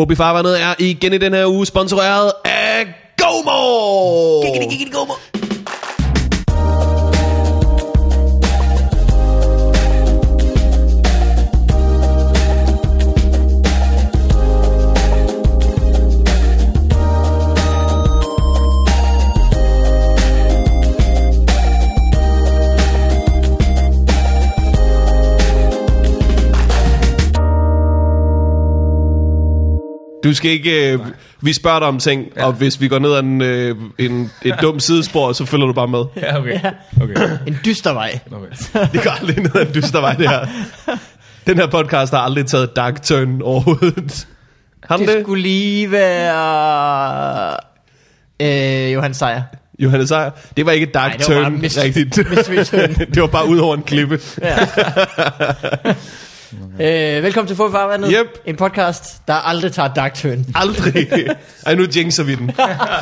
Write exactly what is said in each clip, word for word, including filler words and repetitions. Fobifarvandet er igen i den her uge sponsoreret af Godmor. Giggity, giggity, Godmor. Du skal ikke... Øh, vi spørger dig om ting, ja. Og hvis vi går ned ad en, øh, en, et dumt sidespor, så følger du bare med. Ja, okay. okay. En dyster vej. Okay. Det går aldrig ned ad en dyster vej, det her. Den her podcast har aldrig taget dark turn overhovedet. Har den det? Det skulle lige være... Øh, Johannes Seier. Johannes Seier. Det var ikke dark. Nej, det turn, mis- rigtigt. Mis- det var bare ud over en klippe. Ja. Okay. Øh, velkommen til Fobifarvandet. Yep. En podcast, der aldrig tager dark turn. Aldrig. Ej, nu jinxer vi den.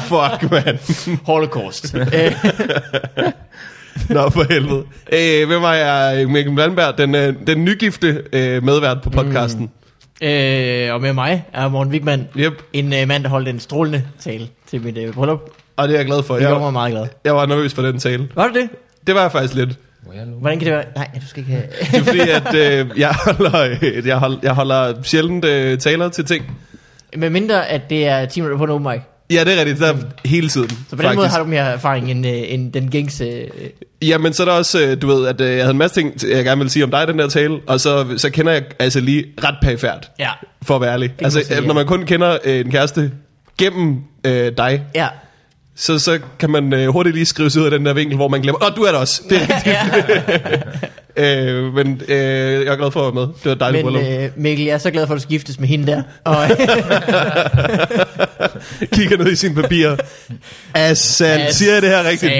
Fuck, man. Holocaust. Nå, for helvede. Øh, hvem er jeg? Mikkel Blandberg, den, den nygifte øh, medvært på podcasten. Mm. Øh, og med mig er Morten Wittmann. Yep. En øh, mand, der holdt en strålende tale til mit øh, bryllup. Og det er jeg glad for. Det jeg var mig meget glad. Jeg var nervøs for den tale. Var du det? Det var jeg faktisk lidt. Hvordan kan det være? Nej, du skal ikke have... Det er fordi, at øh, jeg, holder, jeg, holder, jeg holder sjældent øh, taler til ting. Med mindre, at det er timer på en open mic. Ja, det er rigtigt. Det er mm. hele tiden. Så på den faktisk. Måde har du mere erfaring end, øh, end den gængse... Øh. Ja, men så er der også, øh, du ved, at øh, jeg havde en masse ting, jeg gerne ville sige om dig den der tale. Og så, så kender jeg altså lige ret perifært, ja. For at være ærlig. Altså, sige, når man kun kender øh, en kæreste gennem øh, dig... Ja. Så, så kan man øh, hurtigt lige skrives ud af den der vinkel, hvor man glemmer, åh, oh, du er der også. Det er øh, men øh, jeg er glad for at være med. Det var dejligt bryllup. Men øh, Mikkel, jeg er så glad for, at du skiftes med hende der. Og kigger ned i sine papirer. Assan, As- siger jeg det her rigtigt?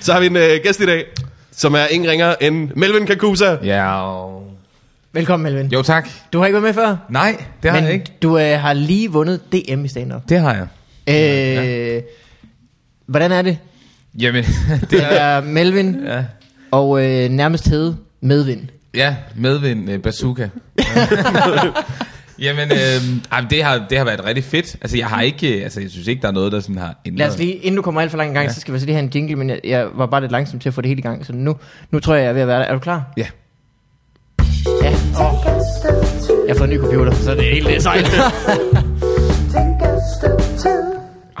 Så har vi en øh, gæst i dag, som er ingen ringer end Melvin Kakoosa. Ja, og... Velkommen, Melvin. Jo, tak. Du har ikke været med før? Nej, det har men jeg ikke. Du øh, har lige vundet D M i stand-up. Det har jeg. Øh, ja. Hvordan er det? Jamen, det er... er Melvin ja. Og øh, nærmest hed Medvind. Ja, Medvind øh, Bazooka. Jamen, øh, det, har, det har været rigtig fedt. Altså, jeg har ikke... Altså, jeg synes ikke, der er noget, der sådan har ændret. Lad os lige... Inden du kommer alt for langt i gang, ja. Så skal vi så lige have en jingle, men jeg, jeg var bare lidt langsom til at få det hele i gang. Så nu, nu tror jeg, jeg er ved at være der. Er du klar? Ja. Ja, oh. Jeg har fået en ny computer, så det er helt det sejt.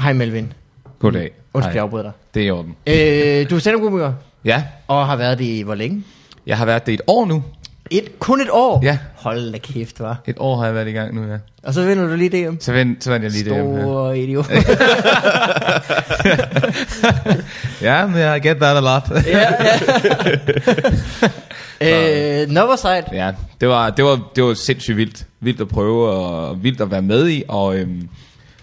Hej Melvin. Goddag. Undskyld, jeg afbryder dig. Det er i orden. øh, Du er stand-up-komiker. Ja. Og har været det i hvor længe? Jeg har været det i et år nu. Et, kun et år? Ja. Hold da kæft, hva'? Et år har jeg været i gang nu, ja. Og så vinder du lige D M? Så vinder så jeg lige store D M, ja. Store idiot. Ja, men I get that a lot. Ja, ja. øh, Number side. Ja, det var, det, var, det var sindssygt vildt. Vildt at prøve og vildt at være med i. Og øhm,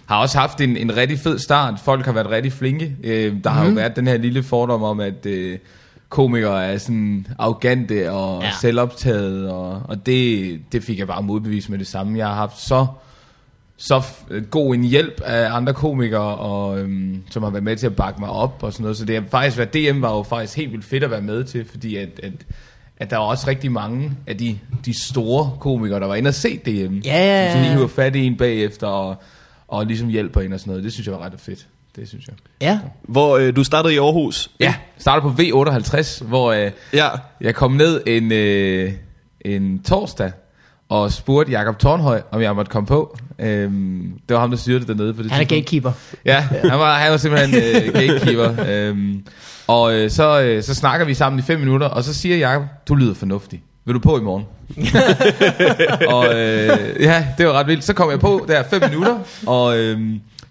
har også haft en, en rigtig fed start. Folk har været rigtig flinke. Øh, der mm-hmm. har jo været den her lille fordom om, at... Øh, komikere er sådan arrogante og ja. Selvoptaget, og, og det, det fik jeg bare modbevist med det samme. Jeg har haft så, så god en hjælp af andre komikere, og, øhm, som har været med til at bakke mig op og sådan noget. Så det har faktisk været, D M var jo faktisk helt vildt fedt at være med til, fordi at, at, at der var også rigtig mange af de, de store komikere, der var inde og se D M. Yeah. Som lige var fat i en bagefter og, og ligesom hjælper en og sådan noget. Det synes jeg var ret fedt. Det synes jeg. Ja. Hvor øh, du startede i Aarhus. Ja, startede på V otteoghalvtreds, hvor øh, ja. Jeg kom ned en, øh, en torsdag og spurgte Jakob Tornhøj, om jeg måtte komme på. Øhm, det var ham, der styrte dernede på det tidspunkt. Han er gatekeeper. Ja, han var, han var simpelthen øh, gatekeeper. Øhm, og øh, så, øh, så snakker vi sammen i fem minutter, og så siger Jakob, du lyder fornuftig. Vil du på i morgen? Og øh, ja, det var ret vildt. Så kom jeg på der fem minutter, og... Øh,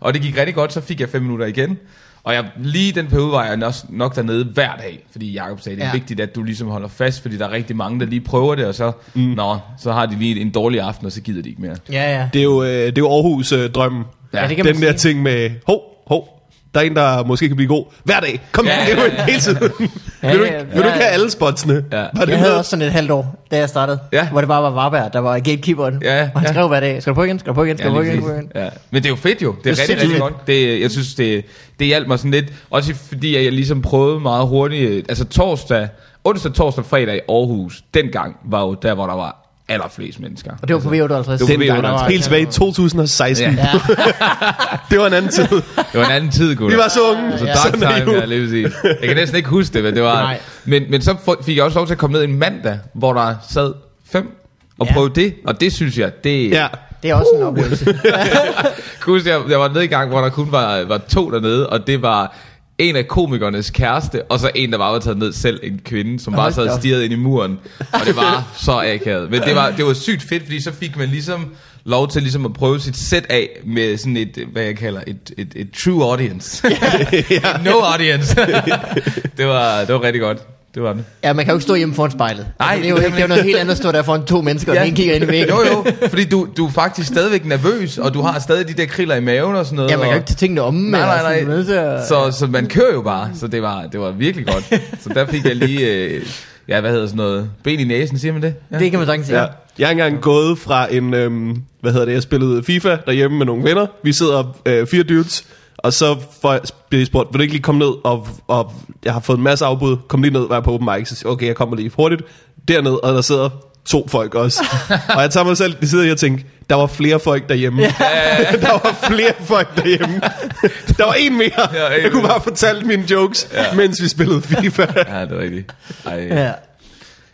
Og det gik rigtig godt, så fik jeg fem minutter igen. Og jeg, lige den periode var jeg nok, nok dernede hver dag. Fordi Jakob sagde, det er ja. Vigtigt, at du ligesom holder fast. Fordi der er rigtig mange, der lige prøver det. Og så, mm. nå, så har de lige en dårlig aften, og så gider de ikke mere. Ja, ja. Det er jo, det er jo Aarhus-drømmen. Øh, ja. Den der sige. Ting med, hov, hov. Der er en, der måske kan blive god hver dag. Kom ja, igen, ja, ja, ja. Hele tiden. Ja, ja, ja. Vil du ikke, vil du ikke have alle spotsene? Ja. Var det jeg havde noget? Også sådan et halvt år, da jeg startede, ja. Hvor det bare var Varberg, der var gatekeeperen. Ja, ja. Og han skrev hver dag, skal du på igen, skal du på igen, skal du ja, på igen. På igen. Ja. Men det er jo fedt jo. Det er, det er rigtig, rigtig godt. Det, jeg synes, det, det hjalp mig sådan lidt. Også fordi jeg ligesom prøvede meget hurtigt. Altså torsdag, onsdag, torsdag, fredag i Aarhus, dengang var jo der, hvor der var allerflest mennesker. Og det var på V otteoghalvtreds. Det var på V otteoghalvtreds. Helt tilbage i to tusind og seksten. Ja. Det var en anden tid. Det var en anden tid, gutter. Vi var så unge. Ja, så dark time, ja, lige præcis. Jeg kan næsten ikke huske det, hvad det var. Men, men så fik jeg også lov til at komme ned en mandag, hvor der sad fem og ja. prøvede det. Og det synes jeg, det... Ja. Det er også uh. en oplevelse. jeg, jeg var nede i gang, hvor der kun var, var to dernede, og det var... En af komikernes kæreste, og så en, der bare var taget ned selv, en kvinde, som bare sad og stirrede ind i muren. Og det var så akavet. Men det var, det var sygt fedt, fordi så fik man ligesom lov til ligesom at prøve sit set af med sådan et, hvad jeg kalder, et, et, et true audience. Yeah. No audience. det, var, det var rigtig godt. Det var det. Ja, man kan jo ikke stå hjemme foran spejlet. Nej, det er jo, det er jo noget helt andet at stå der foran to mennesker, og ja. den kigger ind i væggen. Jo, jo, fordi du, du er faktisk stadigvæk nervøs, og du har stadig de der kriller i maven og sådan noget. Ja, man kan jo ikke tage tingene om. Nej, nej, nej. Så, så man kører jo bare, så det var, det var virkelig godt. Så der fik jeg lige, øh, ja, hvad hedder sådan noget, ben i næsen, siger man det? Ja. Det kan man sagtens sige. Ja. Jeg har engang gået fra en, øh, hvad hedder det, jeg spillede FIFA derhjemme med nogle venner. Vi sidder øh, fire dudes. Og så bliver jeg spurgt, vil du ikke lige komme ned, og, og jeg har fået en masse afbud, kom lige ned, var på open mic, så siger, okay, jeg kommer lige hurtigt derned, og der sidder to folk også. Og jeg tager mig selv, de sidder her og tænker, der var flere folk derhjemme. Yeah. Der var flere folk derhjemme. Der var en mere. Ja, jeg kunne bare fortælle mine jokes, ja. mens vi spillede FIFA. Ja, det er rigtigt. Ej. Ja.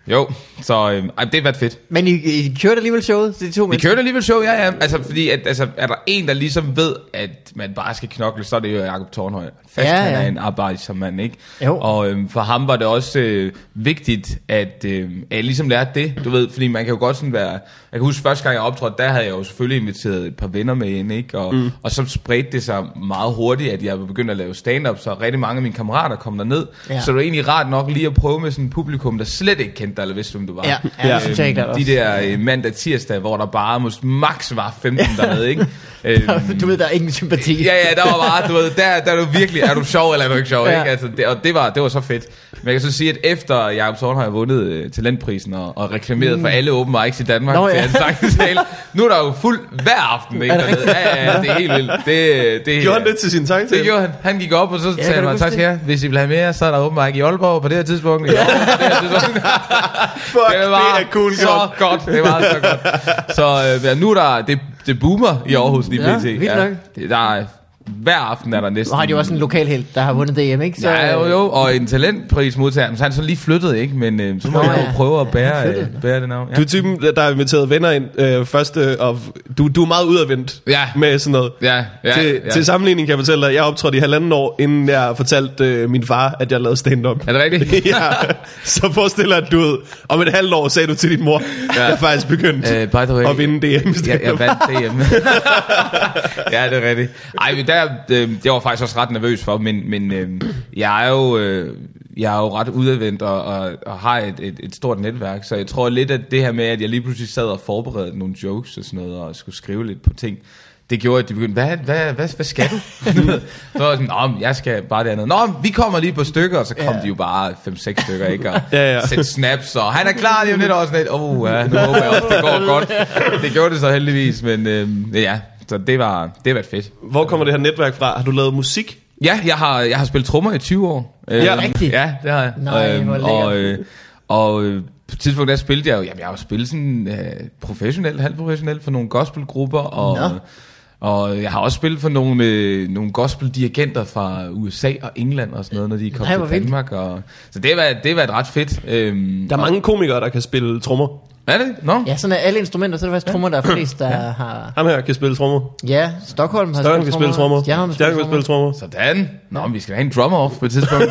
Jo, så øh, det er været fedt. Men I, I kørte alligevel showet? Det to Vi kørte alligevel showet, ja, ja. Altså, fordi at, altså, er der en, der ligesom ved, at man bare skal knokle, så er det jo Jakob Tornhøj. Fast ja, ja. han er en arbejdsmand, ikke? Jo. Og øh, for ham var det også øh, vigtigt, at, øh, at jeg ligesom lærte det, du ved. Fordi man kan jo godt sådan være... Jeg kan huske, første gang jeg optrådte, der havde jeg jo selvfølgelig inviteret et par venner med ind, ikke? Og, mm. og så spredte det sig meget hurtigt, at jeg begyndte at lave stand-up, så rigtig mange af mine kammerater kom derned. Ja. Så det var egentlig rart nok lige at prøve med sådan et publikum, der slet ikke kendte dig, eller vidste, hvem du var. Ja, ja, øhm, det de også. Der mandag-tirsdag, hvor der bare måske maks var femten dernede, ikke? Øhm, du ved, der er ingen sympati. Ja, ja, der var bare, du ved, der, der er du virkelig, er du sjov eller er du ikke sjov, ja. ikke? Altså, det, og det var, det var så fedt. Men jeg kan så sige, at efter Jakob Tornhøj har vundet øh, talentprisen og, og reklameret mm. for alle open mics i Danmark, Nå, ja. til nu er der jo fuld hver aften, ikke? Dernede. Ja, ja, ja, det er helt vildt. Det, det, gjorde han det til sin tanktale? Det gjorde han. Han gik op, og så ja, sagde han, tak skal jeg. Hvis I vil have mere, så er der open mic i Aalborg på det her tidspunkt. I Aalborg på det her tidspunkt. Fuck, det var det er cool så godt. godt. Det var så godt. Så øh, ja, nu er der, det, det boomer i Aarhus lige ja, pt. Ja, det, der er, hver aften er der næsten... Og har de jo også en lokalhelt, der har vundet D M, ikke? Så, ja, jo, jo, og en talentprismodtager, så han så lige flyttede, ikke? Men øh, så må jeg jo prøve at bære, øh, bære det navn. Ja. Du er typen, der har inviteret venner ind øh, først, øh, og du, du er meget udadvendt ja. med sådan noget. Ja, ja, til, ja. til sammenligning kan jeg fortælle dig, jeg optrådte i halvanden år, inden jeg fortalte øh, min far, at jeg lavede stand-up. Er det rigtigt? Ja, så forestiller jeg, at du ved, om et halvt år sagde du til din mor, ja. jeg er faktisk begyndt øh, at vinde D M. Jeg, jeg vandt D M. Ja, det er rigtigt. Ej, men der, øh, det var faktisk også ret nervøs for, men, men øh, jeg, er jo, øh, jeg er jo ret udadvendt og, og, og har et, et, et stort netværk, så jeg tror lidt, at det her med, at jeg lige pludselig sad og forberedte nogle jokes og sådan noget, og skulle skrive lidt på ting, det gjorde, at de begyndte, hvad, hvad, hvad, hvad skal du? Så var jeg sådan, jeg skal bare det andet. Nå, vi kommer lige på stykker, og så kom yeah. de jo bare fem seks stykker, ikke? Og yeah, yeah. sætte snaps, og han er klar lige om lidt, og sådan lidt, åh, oh, ja, nu håber jeg også, det går godt. Det gjorde det så heldigvis, men øh, ja... Så det var det var fedt. Hvor kommer det her netværk fra? Har du lavet musik? Ja, jeg har jeg har spillet trommer i tyve år. Ja, øhm, rigtigt. Ja, det har jeg. Nej, øhm, og, øh, og øh, på et tidspunkt der spillede jeg jo. Jamen, jeg har jo spillet sådan øh, professionelt, halvprofessionelt for nogle gospelgrupper og Nå. og jeg har også spillet for nogle øh, nogle gospeldirigenter fra U S A og England og sådan noget, når de kom Nej, til Danmark og, så det var det var et ret fedt. Øhm, der er mange og, komikere der kan spille trommer. Er det? No. Ja, sådan er alle instrumenter, så er det faktisk trommer, der er flest, der ja. har... Ham her kan spille trommer. Ja, Stockholm har Stockholm spillet trommer. Stjernholm kan spille trommer. Sådan. Nå, men vi skal have en drummer-off på et tidspunkt.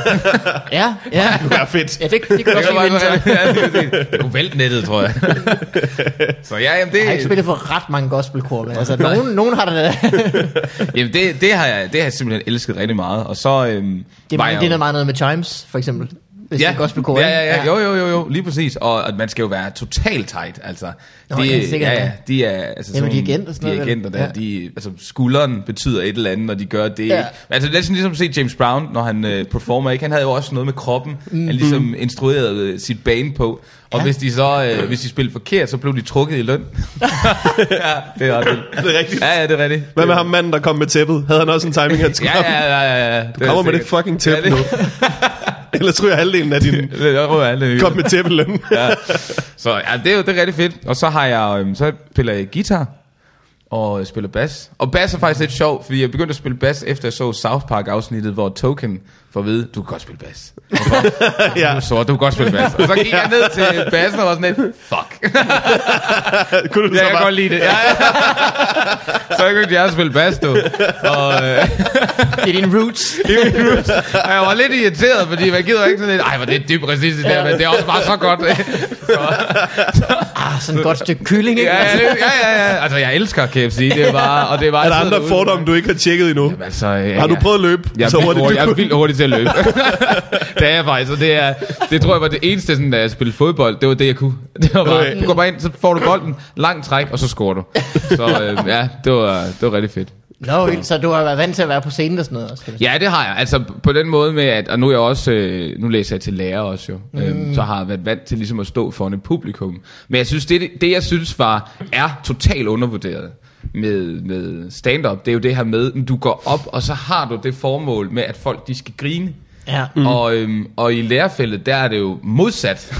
Ja, ja. Det kunne være fedt. Ja, det, det kunne det også være fedt. Ja, det kunne vælte nettet, tror jeg. Så ja, jamen det... Jeg har ikke spillet for ret mange gospelkorps. Altså, nogen, nogen har der... Jamen, det, det, har jeg, det har jeg simpelthen elsket rigtig meget. Og så... Øhm, det, var det, det er meget noget med chimes, for eksempel. Ja. Ja, ja, ja, jo, jo, jo, jo, lige præcis. Og at man skal jo være totalt tight, altså. Nå, de, ja, sikkert, ja, ja, de er altså sådan nogle dirigenter, de agenter, der, ja. de, altså skulderen betyder et eller andet, når de gør det. Ja. Altså det er sådan ligesom at se James Brown, når han øh, performer, ikke? Han havde jo også noget med kroppen, mm-hmm. han ligesom instruerede sit band på. Og ja. hvis de så øh, hvis de spillede forkert, så blev de trukket i løn. Ja, det er det. Er det rigtigt? Ja, ja, det er rigtigt. Hvad med ham manden, der kom med tæppet? Havde han også en timing, han skulle? Ja, ja, ja, ja, ja. Du kommer med det fucking tæppe nu. Ellers ryger halvdelen af din kom med tæppeløn. Ja. Så ja, det er jo det er rigtig fedt. Og så har jeg øhm, så spiller jeg guitar og spiller bass. Og bass er faktisk lidt sjov, fordi jeg begyndte at spille bass efter jeg så South Park afsnittet, hvor Token får at vide, du kan godt spille bass. Ja. Så du kan godt spille bass. Og så gik jeg ned til bassen og var sådan lidt, fuck. Kunne du ja, så jeg bare... kan godt lide det. Ja, ja. Så jeg begyndte jeg at spille bass, du. Og, øh... I dine roots. I mine roots. Og jeg var lidt irriteret, fordi man gider ikke sådan lidt, ej, hvor det er dybt præcis det der, men det er også bare så godt. Så... Ah, sådan et godt stykke kylling, ikke? Ja, ja, ja, ja. Altså, jeg elsker K F C, det er bare... Og det er bare er der andre fordomme, du ikke har tjekket endnu? Jamen, altså, ja, har du prøvet at løbe? Jeg så hurtigt, jeg er vildt hurtigt til at løbe. Det er jeg faktisk, og det er... Det tror jeg var det eneste, sådan, da jeg spillede fodbold, det var det, jeg kunne. Det var bare, okay. Du går bare ind, så får du bolden, langt træk, og så scorer du. Så øh, ja, det var, det var rigtig fedt. Nå, så du har været vant til at være på scenen og sådan noget også? Ja, det har jeg. Altså på den måde med, at, og nu er jeg også, øh, nu læser jeg til lærer også jo, øh, mm. så har jeg været vant til ligesom at stå foran et publikum. Men jeg synes, det, det jeg synes var, er totalt undervurderet med, med stand-up, det er jo det her med, du går op, og så har du det formål med, at folk de skal grine. Ja. Mm. Og, øhm, og i lærerfældet, der er det jo modsat.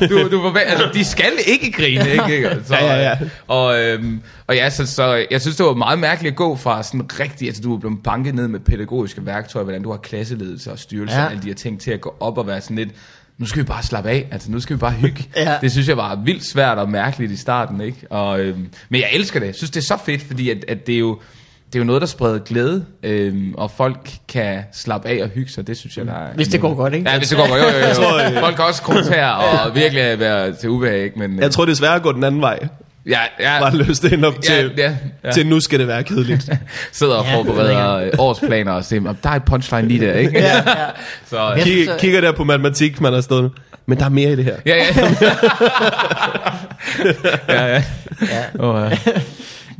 du, du forvent, altså, de skal ikke grine, ikke? Ikke? Så, ja, ja, ja. Og, øhm, og ja, så, så jeg synes, det var meget mærkeligt at gå fra sådan rigtig, altså du er blevet banket ned med pædagogiske værktøjer, hvordan du har klasseledelse og styrelse, ja. Alle de her ting til at gå op og være sådan lidt, nu skal vi bare slappe af, altså nu skal vi bare hygge. Ja. Det synes jeg var vildt svært og mærkeligt i starten, ikke? Og, øhm, men jeg elsker det, jeg synes det er så fedt, fordi at, at det er jo, det er jo noget, der spreder glæde, øhm, og folk kan slappe af og hygge sig, det synes jeg, der er... Hvis det går godt, ikke? Ja, hvis det går godt, jo, jo, jo. Tror, folk kan også kommentere og virkelig være til ubehag, ikke? Men, øh... Jeg tror desværre går den anden vej. Ja, ja. Bare løs det ind op til, ja, ja, ja. Til nu skal det være kedeligt. Sidder og forbereder ja, årsplaner og siger, der er et punchline lige der, ikke? Ja, ja. Så, øh... Kig, kigger der på matematik, man har stået, men der er mere i det her. Ja, ja. Ja, ja. Ja. Oh, ja.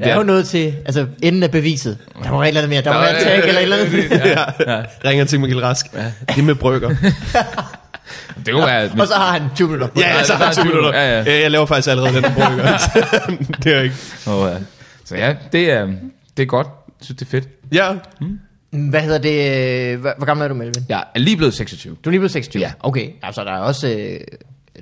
Der er jo noget til, altså enden af beviset. Der må være et eller andet mere, der, der må være et tag eller et eller andet. Ja, ja. Ringer til Mikkel Rask. Ja. Det med brygger. Det kunne være... Og så har han tyve minutter. Ja, ja, så har han tyve minutter. Ja, ja. Jeg laver faktisk allerede den brygger. Det er jo ikke... Oh, ja. Så ja, det er, det er godt. Jeg synes, det er fedt. Ja. Hmm? Hvad hedder det... Hvor gammel er du, Melvin? Jeg er lige blevet seksogtyve. Du er lige blevet seksogtyve? Ja. Okay, altså der er også... Øh...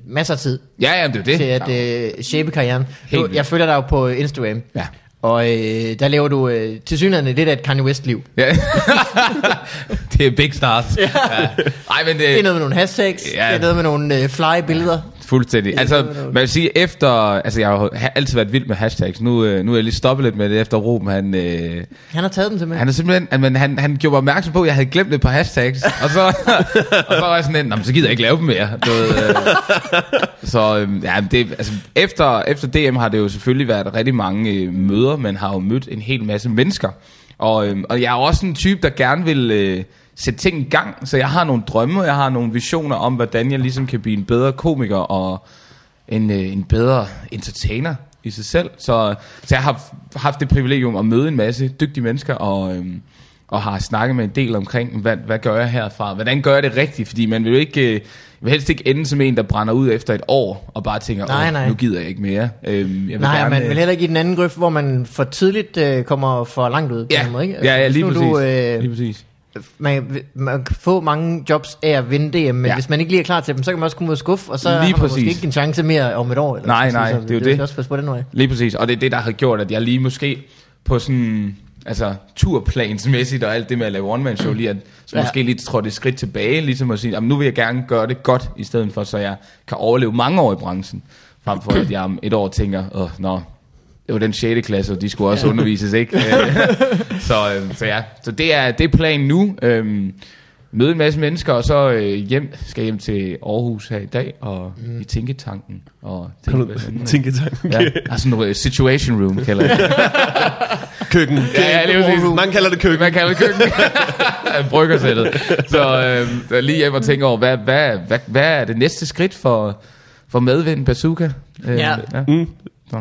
masser af tid. Ja, ja, det er det. Til at øh, shape karrieren. Du, jeg følger dig jo på Instagram. Ja. Og øh, der laver du øh, tilsyneladende lidt af et Kanye West-liv. Ja. Det er big stars. Ja. Ja. Ej, men det... det er noget med nogle hashtags. Ja. Det er noget med nogle øh, fly-billeder. Ja. Fuldstændig. Altså, man vil sige, efter... Altså, jeg har altid været vild med hashtags. Nu, øh, nu er jeg lige stoppet lidt med det, efter Ruben, han... Øh, han har taget dem simpelthen. Han har simpelthen... Men han, han gjorde mig opmærksom på, at jeg havde glemt et par hashtags. Og så, og så var jeg sådan en... Så gider jeg ikke lave dem mere. Noget, øh, så, øh, ja, det... Altså, efter, efter D M har det jo selvfølgelig været rigtig mange øh, møder. Man har jo mødt en hel masse mennesker. Og, øh, og jeg er også en type, der gerne vil... Øh, sætte ting i gang, så jeg har nogle drømme, og jeg har nogle visioner om, hvordan jeg ligesom kan blive en bedre komiker og en, en bedre entertainer i sig selv. Så, så jeg har haft det privilegium at møde en masse dygtige mennesker, og, øhm, og har snakket med en del omkring, hvad, hvad gør jeg herfra? Hvordan gør jeg det rigtigt? Fordi man vil jo ikke, øh, vil helst ikke ende som en, der brænder ud efter et år, og bare tænker, nej, nej. nu gider jeg ikke mere. Øhm, jeg vil nej, gerne, man vil heller ikke i den anden grøft, hvor man for tidligt øh, kommer for langt ud. Ja, måde, ikke? Altså, ja, ja, lige, præcis. Du, øh, lige præcis. Man, man kan få mange jobs af at vinde D M, men ja. Hvis man ikke lige er klar til dem, så kan man også komme ud og skuffe, og så lige har man præcis. Måske ikke en chance mere om et år. Eller nej, nej, sådan, det er jo det. Det er også passe på den måde. Lige præcis, og det er det, der har gjort, at jeg lige måske på sådan, altså turplansmæssigt og alt det med at lave one-man-show, lige at så ja. Måske lige trådte et skridt tilbage, ligesom at sige, jamen nu vil jeg gerne gøre det godt, i stedet for, så jeg kan overleve mange år i branchen, frem for at jeg om et år tænker, åh, nå. Det var den sjette klasse, og de skulle også ja. Undervises, ikke? så, så ja, så det er, det er planen nu. Øhm, møde en masse mennesker, og så øh, hjem, skal hjem til Aarhus her i dag, og mm. i Tænketanken. Og tænke, Tænketanken? Ja, altså sådan noget situation room, kalder jeg det. Køkken. Ja, ja, det man kalder det køkken. Man kalder det køkken. Bryggersættet. Så øh, lige hjem og tænke over, hvad, hvad, hvad, hvad er det næste skridt for, for medvind Bazooka? Øh, ja. ja. Mm.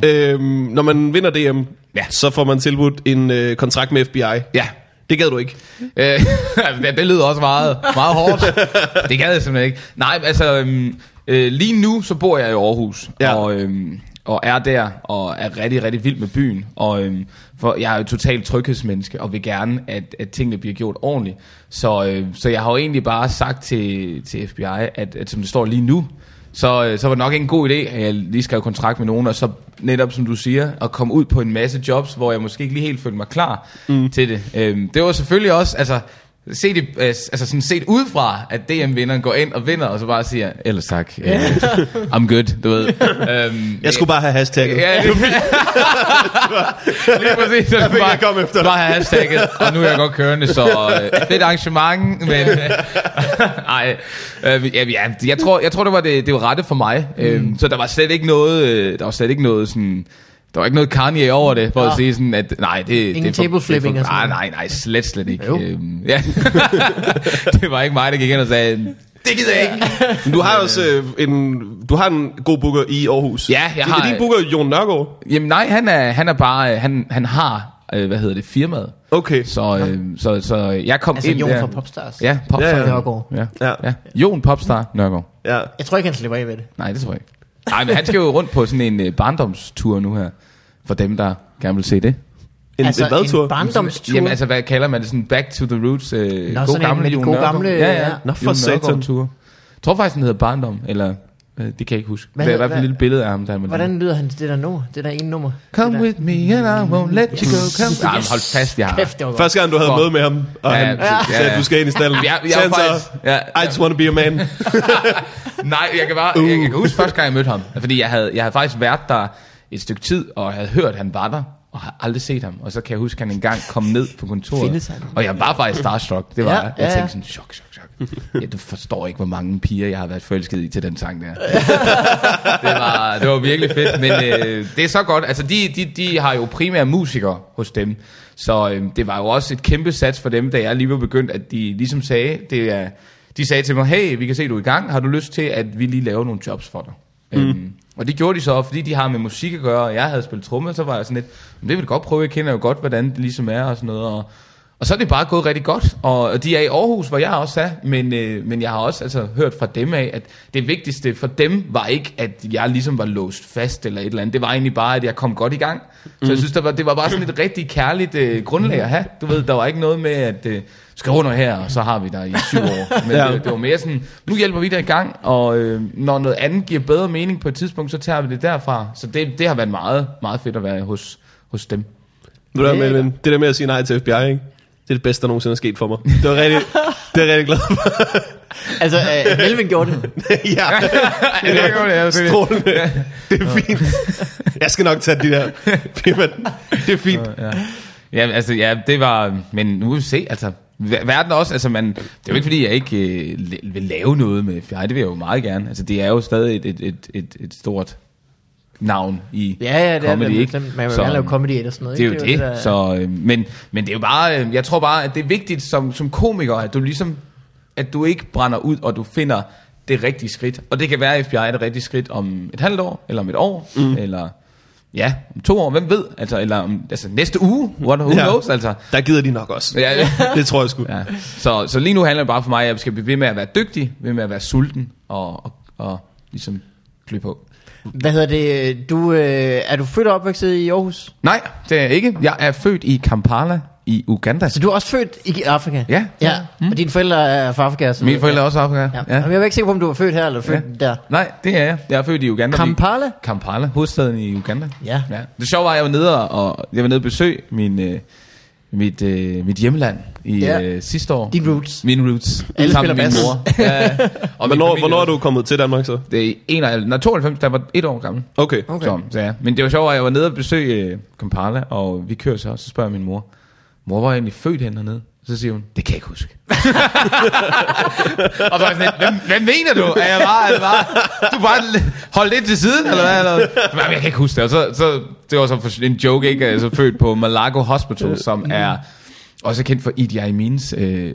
Øhm, når man vinder D M, ja. Så får man tilbudt en øh, kontrakt med F B I. Ja. Det gad du ikke. øh, det, det lyder også meget, meget hårdt. Det gad jeg simpelthen ikke. Nej, altså øhm, øh, lige nu så bor jeg i Aarhus, ja. og, øhm, og er der, og er rigtig, rigtig vild med byen, og øhm, for jeg er jo totalt tryghedsmenneske, og vil gerne, at, at tingene bliver gjort ordentligt. Så, øh, så jeg har jo egentlig bare sagt til, til F B I, at, at som det står lige nu, så, øh, så var det nok ikke en god idé, at jeg lige skrev kontrakt med nogen, og så netop, som du siger, at komme ud på en masse jobs, hvor jeg måske ikke lige helt følte mig klar mm. til det. Øhm, det var selvfølgelig også, altså... Se det, altså sådan set udefra, at D M-vinderen går ind og vinder, og så bare siger, ellers tak, yeah. I'm good, du ved. Um, jeg skulle bare have hashtagget. Ja, lige, lige præcis, så jeg skulle bare, komme efter bare have hashtagget, og nu er jeg godt kørende, så uh, lidt arrangement, men nej, uh, uh, ja, jeg, tror, jeg tror, det var det, det var rette for mig, um, mm. så der var slet ikke noget, der var slet ikke noget sådan... Der var ikke noget Kanye over det, for ja. At sige sådan, at nej, det... Ingen det for, table flipping og sådan. Nej, nej, slet, slet ikke. Øhm, ja. Det var ikke mig, der gik ind og sagde... Det gider jeg ikke. Du har også øh, en, du har en god booker i Aarhus. Ja, jeg har... Er din booker Jon Nørgaard? Jamen nej, han er, han er bare... Han, han har... hvad hedder det, firmaet. Okay. Så, øh, så, så jeg kom altså ind Jon der. Altså Jon fra Popstars. Ja, Popstar ja, ja. Nørgaard. Ja. Ja. Ja. Jon Popstar Nørgaard. Ja. Jeg tror ikke, han slipper af ved det. Nej, det tror jeg ikke. Nej, men han skal jo rundt på sådan en barndomstur nu her, for dem, der gerne vil se det. En, altså en, en barndomstur? Jamen altså, hvad kalder man det? Sådan back to the roots, øh, Nå, god gamle Jon Nørgaard. Ja, ja. Nå, for satan. Jeg tror faktisk, den hedder barndom, eller øh, det kan jeg ikke huske. Hvad, det er i hvert fald et lille billede af ham. Der, hvordan lyder han det der nu? Det der ene nummer? Come der. With me and I won't let you go. Come with me. Jamen hold fast, jeg har. Kæft, første gang, du havde møde med ham, og ja, han ja, ja. Sagde, at du skal ind i stallen. Ja, jeg, jeg faktisk, ja, I just want to be a man. Nej, jeg kan bare, uh. jeg kan huske første gang jeg mødte ham, fordi jeg havde, jeg havde faktisk været der et stykke tid og havde hørt at han var der og havde aldrig set ham, og så kan jeg huske at han engang kom ned på kontoret, og jeg var faktisk starstruck. Det var ja, jeg. Jeg ja, tænkte sådan chok, chok, chok. Ja, du forstår ikke hvor mange piger jeg har været forelsket i til den sang der. det var, det var virkelig fedt, men øh, det er så godt. Altså de, de, de har jo primært musikere hos dem, så øh, det var jo også et kæmpe sats for dem, da jeg lige var begyndt, at de ligesom sagde det er. De sagde til mig, hey, vi kan se, du er i gang. Har du lyst til, at vi lige laver nogle jobs for dig? Mm. Øhm, og det gjorde de så, fordi de har med musik at gøre, og jeg havde spillet tromme, så var jeg sådan lidt, det vil jeg godt prøve, jeg kender jo godt, hvordan det ligesom er og sådan noget. Og, og så er det bare gået rigtig godt. Og de er i Aarhus, hvor jeg også er, men, øh, men jeg har også altså, hørt fra dem af, at det vigtigste for dem var ikke, at jeg ligesom var låst fast eller et eller andet. Det var egentlig bare, at jeg kom godt i gang. Så mm. jeg synes, det var, det var bare sådan et rigtig kærligt øh, grundlag at have. Du ved, der var ikke noget med, at... Øh, skriv under her, og så har vi dig i syv år. Men ja. det, det var mere sådan, nu hjælper vi dig i gang, og øh, når noget andet giver bedre mening på et tidspunkt, så tager vi det derfra. Så det, det har været meget, meget fedt at være hos, hos dem. Det der, med, det der med at sige nej til F B I, ikke? Det er det bedste, der nogensinde er sket for mig. Det var rigtig, det er rigtig glad for. Altså, øh, Melvin gjorde det. ja, det er strålende. Det er fint. Jeg skal nok tage de der. Det er fint. Ja, altså, ja, det var... Men nu vil vi se, altså... Verden også, altså man, det er jo ikke fordi jeg ikke øh, vil lave noget med F B I, det vil jeg jo meget gerne, altså det er jo stadig et, et, et, et, et stort navn i ja, ja, det comedy, er det, ikke? Man vil jo gerne lave comedy eller sådan noget, det er ikke? Jo det, det er jo det så, øh, men, men det er jo bare, øh, jeg tror bare, at det er vigtigt som, som komiker, at du ligesom, at du ikke brænder ud, og du finder det rigtige skridt, og det kan være at F B I er det rigtige skridt om et halvt år, eller om et år, mm. eller... Ja, om to år, hvem ved? Altså, eller om, altså næste uge, what who ja. knows? Altså. Der gider de nok også. Ja, ja. Det tror jeg sgu. Ja. Så, så lige nu handler det bare for mig, at jeg skal blive ved med at være dygtig, ved med at være sulten, og, og, og ligesom klø på. Hvad hedder det? Du, øh, er du født og opvokset i Aarhus? Nej, det er jeg ikke. Jeg er født i Kampala i Uganda. Så du er også født i Afrika? Ja. ja. Mm. Og dine forældre er fra Afrika? Så Mine forældre er også fra Afrika, ja. ja. Jeg var ikke sikker på, om du var født her eller født ja. der. Nej, det er jeg. Jeg er født i Uganda. Kampala? I Kampala, hovedstaden i Uganda. Ja. ja. Det sjove var, at jeg var nede og jeg var nede og besøg min... Øh, Mit, øh, mit hjemland i yeah. øh, sidste år. Din roots. Min roots. Alle spiller min mor. ja. Og hvornår, hvornår er du kommet til Danmark så? Det er enoghalvfems, der var et år gammel. Okay, okay. Så, så ja. Men det var sjovt, at jeg var nede og besøgte øh, Kampala. Og vi kører så, og så spørger min mor, mor, hvor er jeg egentlig født hen hernede? Så siger hun, det kan jeg ikke huske. Og så var jeg sådan, hvem, hvem mener du? Er jeg bare, er jeg bare, du bare holdt lidt til siden? Eller hvad? Eller? Jeg kan ikke huske det. Og så, så, det var så en joke, ikke? Altså født på Malago Hospital, som er også kendt for Idi Amins øh,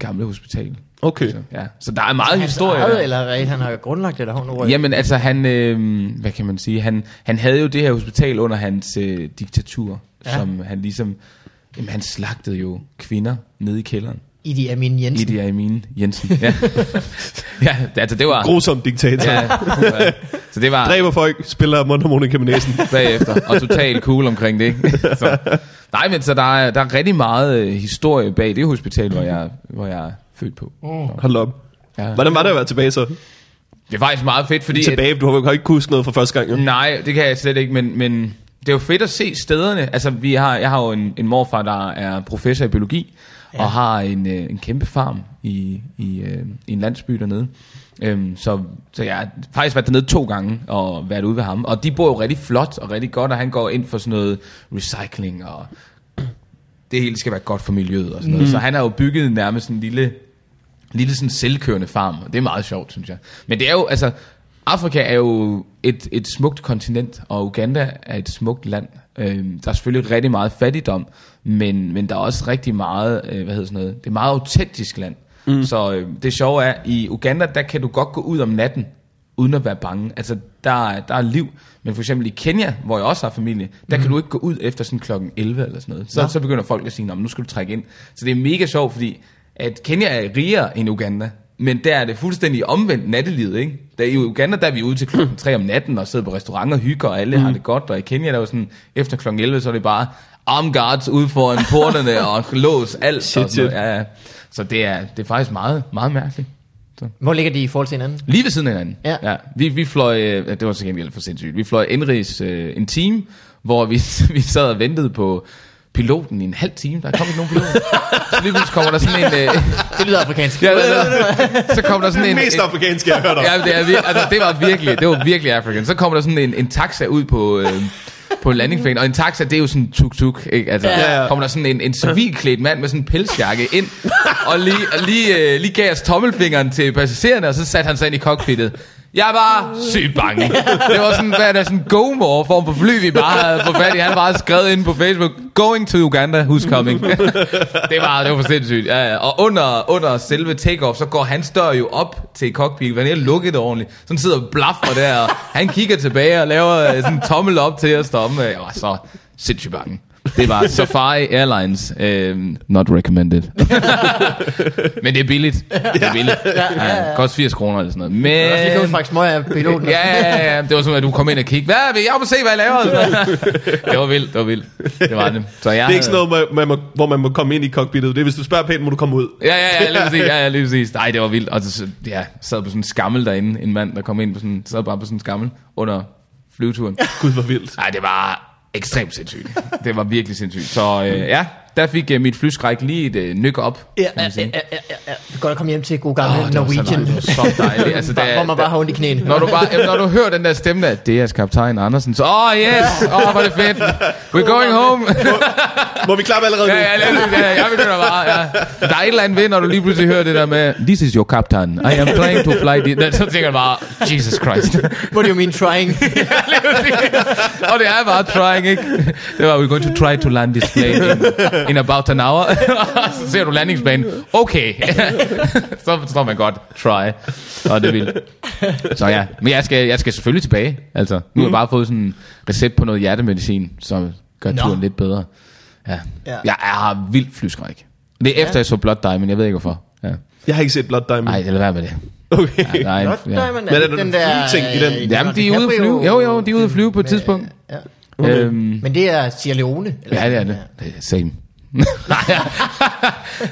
gamle hospital. Okay. Så, ja. Så der er meget historie. Eget, eller han har grundlagt det, der hun over. Jamen altså, han, øh, hvad kan man sige? Han, han havde jo det her hospital under hans øh, diktatur, ja. Som han ligesom... Jamen, han slagtede jo kvinder nede i kælderen. Idi Amin Jensen. Idi Amin Jensen, ja. ja altså, det var... Grusom diktator. Ja, Så det var... Dræber folk, spiller mundharmonika med næsen. Bagefter, og totalt cool omkring det. Så. Nej, men så der er, der er rigtig meget historie bag det hospital, hvor jeg, hvor jeg er født på. Oh, hold op. Ja. Hvordan var det at være tilbage så? Det var faktisk meget fedt, fordi... Tilbage, at, du har jo ikke kusket noget fra første gang, jo. Nej, det kan jeg slet ikke, men, men det er jo fedt at se stederne. Altså, vi har, jeg har jo en, en morfar, der er professor i biologi, ja. Og har en, en kæmpe farm i, i, i en landsby dernede. Øhm, så, så jeg har faktisk været dernede to gange og været ude ved ham. Og de bor jo rigtig flot og rigtig godt, og han går ind for sådan noget recycling, og det hele skal være godt for miljøet og sådan noget. Mm. Så han har jo bygget nærmest en lille... lille sådan selvkørende farm, og det er meget sjovt, synes jeg. Men det er jo, altså, Afrika er jo et, et smukt kontinent, og Uganda er et smukt land. Øhm, der er selvfølgelig rigtig meget fattigdom, men, men der er også rigtig meget, øh, hvad hedder sådan noget, det er meget autentisk land. Mm. Så øh, det sjove er, i Uganda, der kan du godt gå ud om natten, uden at være bange. Altså, der, der er liv. Men for eksempel i Kenya, hvor jeg også har familie, der mm. kan du ikke gå ud efter sådan klokken elleve eller sådan noget. Så, ja. Så begynder folk at sige, nu skal du trække ind. Så det er mega sjovt, fordi at Kenya er rigere end Uganda, men der er det fuldstændig omvendt nattelivet, ikke? Der i Uganda, der er vi ude til klokken tre om natten og sidder på restauranter og hygger, og alle mm. har det godt, og i Kenya, der er sådan, efter klokken elleve, så er det bare armed guards ude foran porterne og lås alt. Shit, og sådan ja, ja. Så det er, det er faktisk meget, meget mærkeligt. Så. Hvor ligger de i forhold til hinanden? Lige ved siden af hinanden, ja. ja. Vi, vi fløj, det var så gengæld for sindssygt, vi fløj indrigs øh, en time, hvor vi, vi sad og ventede på piloten i en halv time. Der kom ikke nogen piloter. Så lige pludselig kommer der sådan en... Øh... Det lyder afrikansk. Ja, så kom der sådan en... Mest afrikansk, jeg hørte om. Ja, det, er, altså, det var virkelig, det var virkelig afrikansk. Så kom der sådan en, en taxa ud på... Øh... på landingfængden, og en taxa, det er jo sådan en tuk-tuk, ikke? Altså, ja, ja. Kommer der sådan en, en civilklædt mand med sådan en pelsjakke ind, og lige, og lige, øh, lige gav os tommelfingeren til passagererne, og så satte han sig ind i cockpittet. Jeg var sygt bange. Det var sådan, hvad er der, sådan en Godmor-form på fly, vi bare havde fået fat i. Han bare skrevet ind på Facebook, going to Uganda, who's coming? det, var, det var for sindssygt. Ja, ja. Og under, under selve take-off, så går hans dør jo op til cockpittet, han er lukket ordentligt. Sådan sidder og blaffer der, og han kigger tilbage og laver sådan en tommel op til at stoppe. Jeg var så sindssygt bange. Det var Safari Airlines. Um, not recommended. Men det er billigt. Det er billigt. Ja, koster firs kroner eller sådan noget. Men... Det var også faktisk smøg af piloten. Ja, ja, ja. Det var sådan, at du kom ind og kiggede. Hvad vil jeg må se, hvad jeg laver? det var vildt, det var vildt. Det var det. Så jeg, det er ikke sådan noget, man må, hvor man må komme ind i cockpittet. Det er, hvis du spørger pænt, må du komme ud. ja, ja, ja, lige præcis. Ja, ja, lige præcis. Nej, det var vildt. Og så ja, sad på sådan en skammel derinde. En mand, der kom ind på sådan... Sad bare på sådan en skammel under flyveturen. Gud, hvor vildt. Nej, det var... ekstremt sindssygt. Det var virkelig sindssygt. Så øh, ja, der fik øh, mit flyskræk lige et øh, nyk op. Ja, ja, ja, ja, ja. Det går da komme hjem til god gammel oh, Norwegian. Det så dejligt. Altså, der, hvor man bare har ondt i knæene. Når du, bare, når du hører den der stemme, at det er kaptajn Andersen, så åh oh, yes, åh oh, hvor er det fedt. We're going home. må, må vi klappe allerede nu? ja, ja, ja, jeg begynder bare. Ja. Der er et eller andet ved, når du lige pludselig hører det der med, this is your captain, I am trying to fly this. Så tænker du bare, Jesus Christ. What do you mean trying? Og det er bare trying, ikke? Det var, we're going to try to land this plane in, in about an hour. Så ser du landingsbanen. Okay. Så forstår man godt. Try. Og det er vildt. Så ja. Men jeg skal, jeg skal selvfølgelig tilbage. Altså, nu mm. har jeg bare fået sådan en recept på noget hjertemedicin, som gør no. turen lidt bedre. Ja. ja. Jeg er vildt flyskræk. Det er efter, ja. jeg så Blood Diamond. Jeg ved ikke hvorfor. Ja. Jeg har ikke set Blood Diamond. Nej, det er værd med det. Okay. Ja, nej, Blood ja. Diamond er, er den, den der... Ting i den? Jamen, de er ude at flyve. Jo, jo, de er ude at flyve på et tidspunkt. Ja. Okay. Øhm, Men det er Sierra Leone? Eller ja, det er det. Det er same. Nej, ja.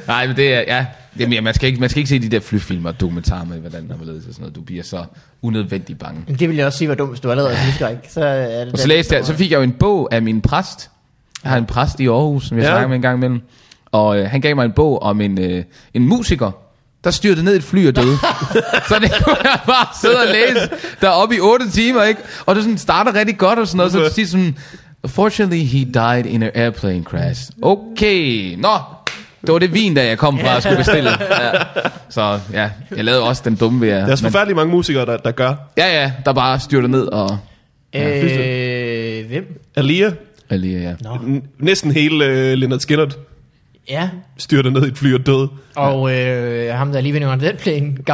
Nej, men det er ja. Jamen, man skal ikke man skal ikke se de der flyfilmer og dokumentarer med hvordan der var ledet og sådan noget. Du bliver så unødvendigt bange. Men det ville jeg også sige var dumt, hvis du allerede husker ikke. Så er det og så læste jeg, så fik jeg jo en bog af min præst. Jeg har en præst i Aarhus, som jeg ja. snakker med en gang imellem. Og øh, han gav mig en bog om en øh, en musiker, der styrte ned et fly og døde. Så det kunne jeg bare sidde og læse deroppe i otte timer, ikke? Og det sådan starter rigtig godt og sådan noget, så det siger sådan, fortunately he died in an airplane crash. Okay, nå, det var det vin, der jeg kom fra og skulle bestille. Ja. Så ja, jeg lavede også den dumme ved jer. Der er forfærdeligt mange musikere, der, der gør. Ja, ja, der bare styrter ned og... Ja. Øh, hvem? Alia. Alia, ja. No. N- næsten hele øh, Leonard Skinner. Ja. Styrte ned i et fly og døde. Og øh, ham der lige ved en den plane guy.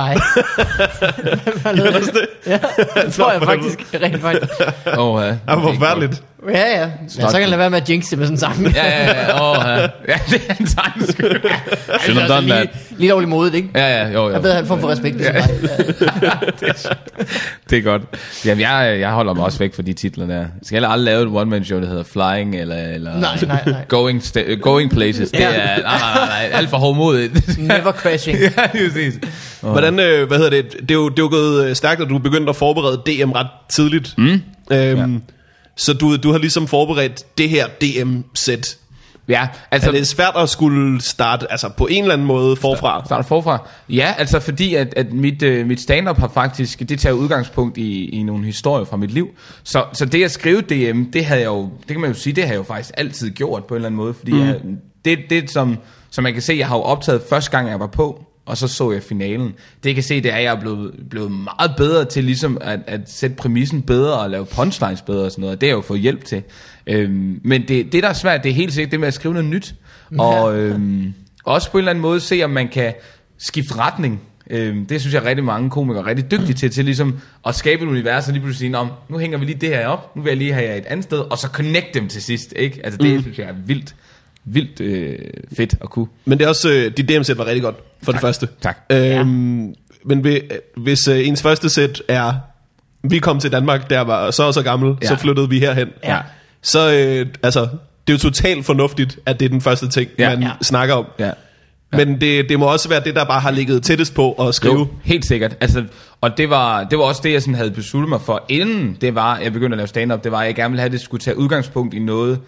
Hvad er det? Ja, det tror jeg faktisk rent faktisk. Åh, oh, ja. Det var forfærdeligt. Ja, ja. Så kan jeg lade være med at jinxe med sådan en sang. Ja, ja, ja. Åh, ja. Ja, det er en sang, sgu. Lige done, lige lovlig modigt, ikke? Ja, ja, jo, jo. Jeg ved, han får for respekt. Ja. Ja. Det, er, det er godt. Jamen, jeg, jeg holder mig også væk fra de titler der. Jeg skal heller aldrig lave et one-man-show, der hedder Flying, eller... eller nej, nej, nej. Going, sta- going Places. Det ja. Er... Nej, nej, nej. Alt for hårdmodigt. Never Crashing. Ja, præcis. Oh. Hvordan, øh, hvad hedder det? Det er, jo, det er jo gået stærkt, at du begyndte at forberede D M ret tidligt. Mm. Øhm, ja. Så du, du har ligesom forberedt det her D M-sæt. Ja, altså... Er det svært at skulle starte altså, på en eller anden måde forfra? Starte forfra? Ja, altså fordi, at, at mit, øh, mit stand-up har faktisk... Det tager udgangspunkt i, i nogle historier fra mit liv. Så, så det at skrive D M, det havde jeg jo... Det kan man jo sige, det har jeg jo faktisk altid gjort på en eller anden måde. Fordi mm. jeg, det, det som, som man kan se, jeg har jo optaget første gang, jeg var på... Og så så jeg finalen. Det jeg kan se, det er, at jeg er blevet, blevet meget bedre til ligesom at, at sætte præmissen bedre og lave punchlines bedre og sådan noget. Det har jeg jo fået hjælp til. Øhm, men det, det, der er svært, det er helt sikkert det med at skrive noget nyt. Og øhm, også på en eller anden måde se, om man kan skifte retning. Øhm, det synes jeg rigtig mange komikere er rigtig dygtige til, til ligesom at skabe et univers og lige pludselig sige, om nu hænger vi lige det her op, nu vil jeg lige have jer et andet sted, og så connect dem til sidst. Ikke? Altså det mm. synes jeg er vildt. Vildt øh, fedt at kunne. Men det er også, øh, dit D M-sæt var rigtig godt, for tak. Det første. Tak. Øhm, ja. Men ved, hvis øh, ens første sæt er, vi kom til Danmark, der var så og så gammel, ja. Så flyttede vi herhen. Ja. Så, øh, altså, det er jo totalt fornuftigt, at det er den første ting, ja. Man ja. Snakker om. Ja. Ja. Men det, det må også være det, der bare har ligget tættest på at skrive. Jo, helt sikkert. Altså, og det var, det var også det, jeg sådan havde besluttet mig for, inden det var, jeg begyndte at lave stand-up, det var, at jeg gerne ville have, at det skulle tage udgangspunkt i noget,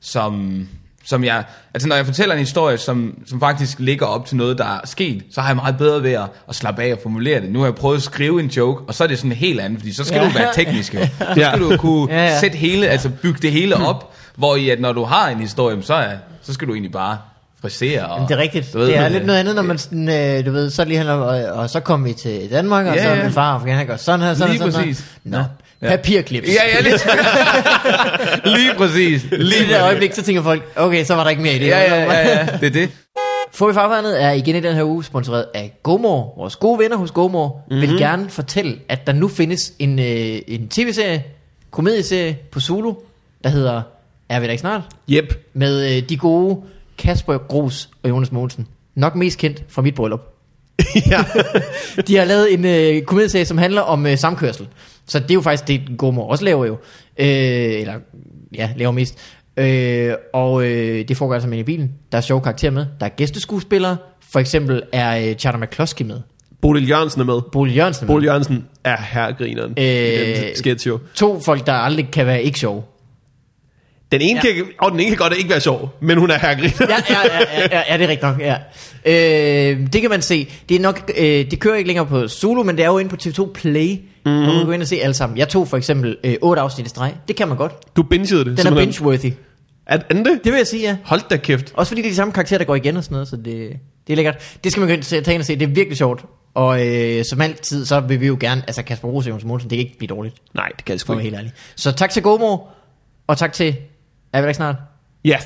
som... Som jeg, altså når jeg fortæller en historie, som, som faktisk ligger op til noget, der er sket, så har jeg meget bedre ved at, at slappe af og formulere det. Nu har jeg prøvet at skrive en joke, og så er det sådan helt andet, fordi så skal ja. Du være teknisk. Så skal ja. Du kunne ja, ja. Sætte hele, altså bygge det hele op, hvor i at når du har en historie, så, er, så skal du egentlig bare frisere. Og, det er rigtigt. Ved, det er lidt noget andet, når man sådan, du ved, så lige handler, og, og så kom vi til Danmark, og ja, så er min far, for han gør sådan her, sådan her, sådan her. Nå. Ja. Papirklips. Ja, ja, lige, lige præcis. Lige i det øjeblik, så tænker folk, okay, så var der ikke mere i det. Ja, ja, ja, ja. Det er det. For i farvandet er igen i den her uge sponsoreret af Godmor. Vores gode venner hos Godmor mm-hmm. vil gerne fortælle, at der nu findes en, øh, en tv-serie, komedieserie på Solo, der hedder Er vi der ikke snart? Yep. Med øh, de gode Kasper Grus og Jonas Mogensen. Nok mest kendt fra Mit Bryllup. Ja. De har lavet en øh, komedieserie, som handler om øh, samkørsel. Så det er jo faktisk det, Godmor også laver jo. Øh, eller, ja, laver mest. Øh, og øh, det foregår altså med i bilen. Der er sjove karakterer med. Der er gæsteskuespillere. For eksempel er øh, Charter McCloskey med. Bodil Jørgensen er med. Bodil Jørgensen er med. Bodil Jørgensen er herregrineren. Øh, sketch jo. To folk, der aldrig kan være ikke sjove. Den ene, ja. kan, og den ene kan godt ikke være sjov, men hun er herregrineren. Ja, ja, ja, ja, ja, ja, det er rigtigt nok, ja. Øh, det kan man se. Det, er nok, øh, det kører ikke længere på Solo, men det er jo inde på T V to Play. Mm-hmm. Og man kan gå ind og se alle sammen. Jeg tog for eksempel øh, otte afsnit i streg. Det kan man godt. Du bingede det. Den simpelthen. Er binge-worthy. Er det? Det vil jeg sige, ja. Hold da kæft. Også fordi det er de samme karakterer, der går igen og sådan noget. Så det, det er lækkert. Det skal man gå ind og tage ind og se. Det er virkelig sjovt. Og øh, som altid, så vil vi jo gerne. Altså Kasper Rose og Jonas Mogensen, det kan ikke blive dårligt. Nej, det kan jeg sgu ikke. For helt ærligt. Så tak til Godmor. Og tak til Er vi der ikke snart? Ja yeah.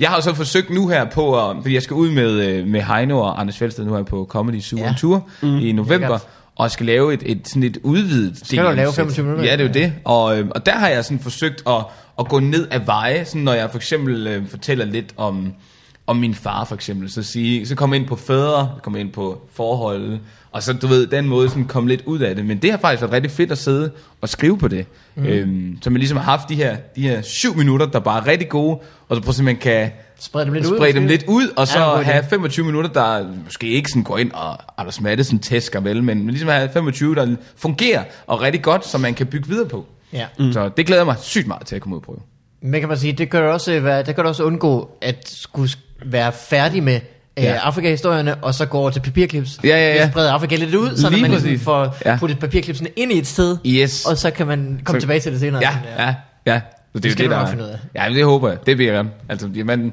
Jeg har så forsøgt nu her på at, fordi jeg skal ud med, med Heino og Anders Fjeldsted nu her på Comedy Zoo ja. Tour mm. i november. Og skal lave et, et, sådan et udvidet... Skal D M-sæt. Du lave femogtyve minutter? Ja, det er jo det. Og, øh, og der har jeg sådan forsøgt at, at gå ned ad veje, sådan når jeg for eksempel øh, fortæller lidt om, om min far, for eksempel. Så, sige, så komme ind på fædre, komme ind på forholdet, og så, du ved, den måde sådan komme lidt ud af det. Men det har faktisk været rigtig fedt at sidde og skrive på det. Mm. Øhm, så man ligesom har haft de her, de her syv minutter, der bare er rigtig gode, og så prøv at se, man kan... Spred dem lidt ud. Spred dem lidt ud, og så ja, have femogtyve minutter, der måske ikke sådan går ind og Anders Mattesen tæsker vel, men ligesom have femogtyve, der fungerer og rigtig godt, så man kan bygge videre på. Ja. Mm. Så det glæder mig sygt meget til at komme ud og prøve. Men kan man sige, det kan du også, det kan du også undgå at skulle være færdig med ja. øh, Afrika-historierne, og så gå over til papirklips. Ja, ja, ja. Sprede Afrika lidt ud, så man ligesom får ja. Puttet papirklipsene ind i et sted, yes. og så kan man komme så, tilbage til det senere. Ja, sådan, ja, ja. ja. Så det, det skal det, man nok finde ud af. Ja, men det håber jeg. Det bliver rent. Altså, man,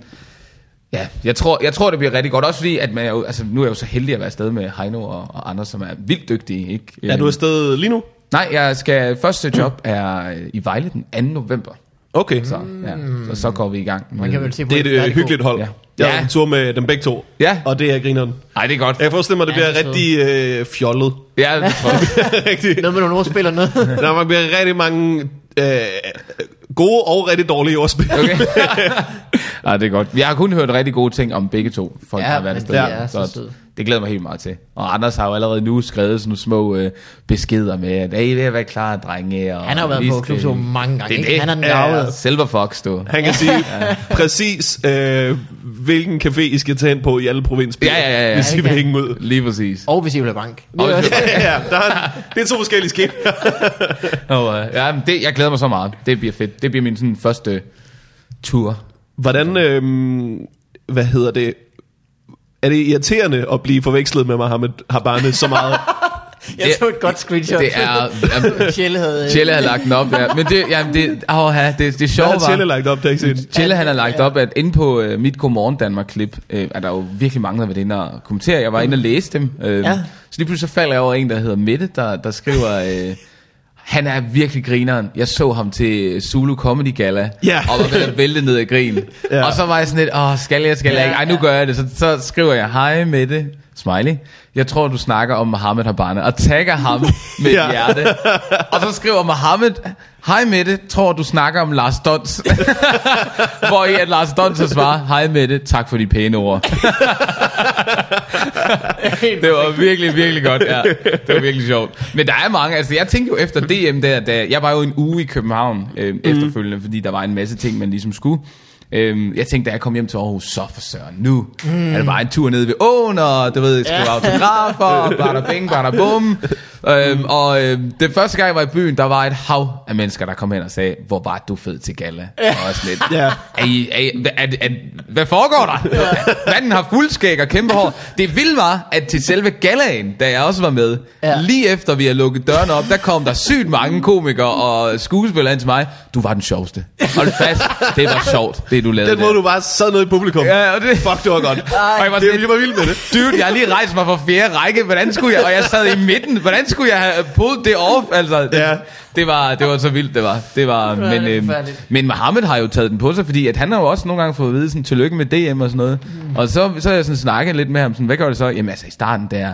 ja, jeg tror, jeg tror, det bliver rigtig godt. Også fordi, at man er jo, altså, nu er jeg jo så heldig at være afsted med Heino og, og andre, som er vildt dygtige. Ikke? Er du afsted lige nu? Nej, jeg skal første job er i Vejle den anden november. Okay. Så, ja, så, så går vi i gang. Man kan vel se på det er et, et hyggeligt hold. Ja. Jeg er en tur med dem begge to, ja. Og det er grineren. Nej, det er godt. Jeg forestiller mig, det bliver ja, det rigtig øh, fjollet. Ja, det tror jeg. Noget med nogle ordspil og noget. Der bliver rigtig mange... Øh, Gode og rigtig dårlige ordspil. Okay. Nej, det er godt. Vi har kun hørt rigtig gode ting om begge to. Folk ja, har været afsted. Ja, så så det glæder mig helt meget til. Og Anders har jo allerede nu skrevet sådan nogle små øh, beskeder med, at hey, det har været klar, drenge. Og han har jo været på klub så mange gange. Det, det. Han har den Silver Fox, du. Han kan sige ja. Præcis, øh, hvilken café I skal tage ind på i alle provinsbyer, ja, ja, ja, ja. Hvis I vil hænge ud. Lige præcis. Og hvis I vil have bank. Ja, ja, ja. Der er, det er to forskellige skib. Ja, det, jeg glæder mig så meget. Det bliver fedt. Det bliver min sådan, første tur. Hvordan, øh, hvad hedder det? Er det irriterende at blive forvekslet med Mohammed Habana så meget? Jeg tog et godt screenshot. Det er Chelle havde Chelle havde lagt den op der. Men det jamen det åh det det, det sjove var. Chelle lagt op, det er ikke set. Chelle han har lagt op at inde på uh, mit Godmorgen Danmark klip, uh, er der jo virkelig mange der ved inde og kommentere. Jeg var inde og læse dem. Uh, ja. Så lige pludselig så falder jeg over en der hedder Mette, der der skriver uh, han er virkelig grineren. Jeg så ham til Solo Comedy Gala, yeah. og var ved at vælte ned af grin. Yeah. Og så var jeg sådan lidt, åh, skal jeg, skal jeg ikke? Ej, nu gør jeg det. Så, så skriver jeg, hej Mette, smiley. Jeg tror, du snakker om Mohammed Habana, og tagger ham med ja. Hjerte. Og så skriver Mohammed, hej Mette, tror du snakker om Lars Dons. Hvor i at Lars Dons så svarer, hej Mette, tak for de pæne ord. Det var virkelig, virkelig godt, ja. Det var virkelig sjovt. Men der er mange, altså jeg tænkte jo efter D M der, da, jeg var jo en uge i København øh, mm. efterfølgende, fordi der var en masse ting, man ligesom skulle. Jeg tænkte, da jeg kom hjem til Aarhus, så for søren nu mm. er det bare en tur nede ved åen, og du ved, skrive yeah. autografer, og bada bing, bada bum. øhm, Og øhm, det første gang jeg var i byen, der var et hav af mennesker, der kom hen og sagde, hvor var du fed til galla. Og også lidt yeah. er I, er I, er, er, er, hvad foregår der? Yeah. Manden har fuldskæg og kæmpe hår. Det vilde var, at til selve gallaen, da jeg også var med yeah. lige efter vi havde lukket dørene op, der kom der sygt mange komikere og skuespillere ind til mig. Du var den sjoveste. Hold fast, det var sjovt. Du den måde, der. Du bare sad ned i publikum. Ja, og det... Fuck, det var godt. Ej, og jeg var det, jeg var vild med det. Dude, jeg har lige rejst mig fra fjerde række. Hvordan skulle jeg... Og jeg sad i midten. Hvordan skulle jeg have pulled det off? Altså, det, ja. det, var, det var så vildt, det var. Det var det men, øhm, men Mohammed har jo taget den på sig, fordi at han har jo også nogle gange fået at vide sådan, tillykke med D M og sådan noget. Mm. Og så har så jeg sådan snakket lidt med ham. Sådan, hvad gør det så? Jamen altså, i starten der...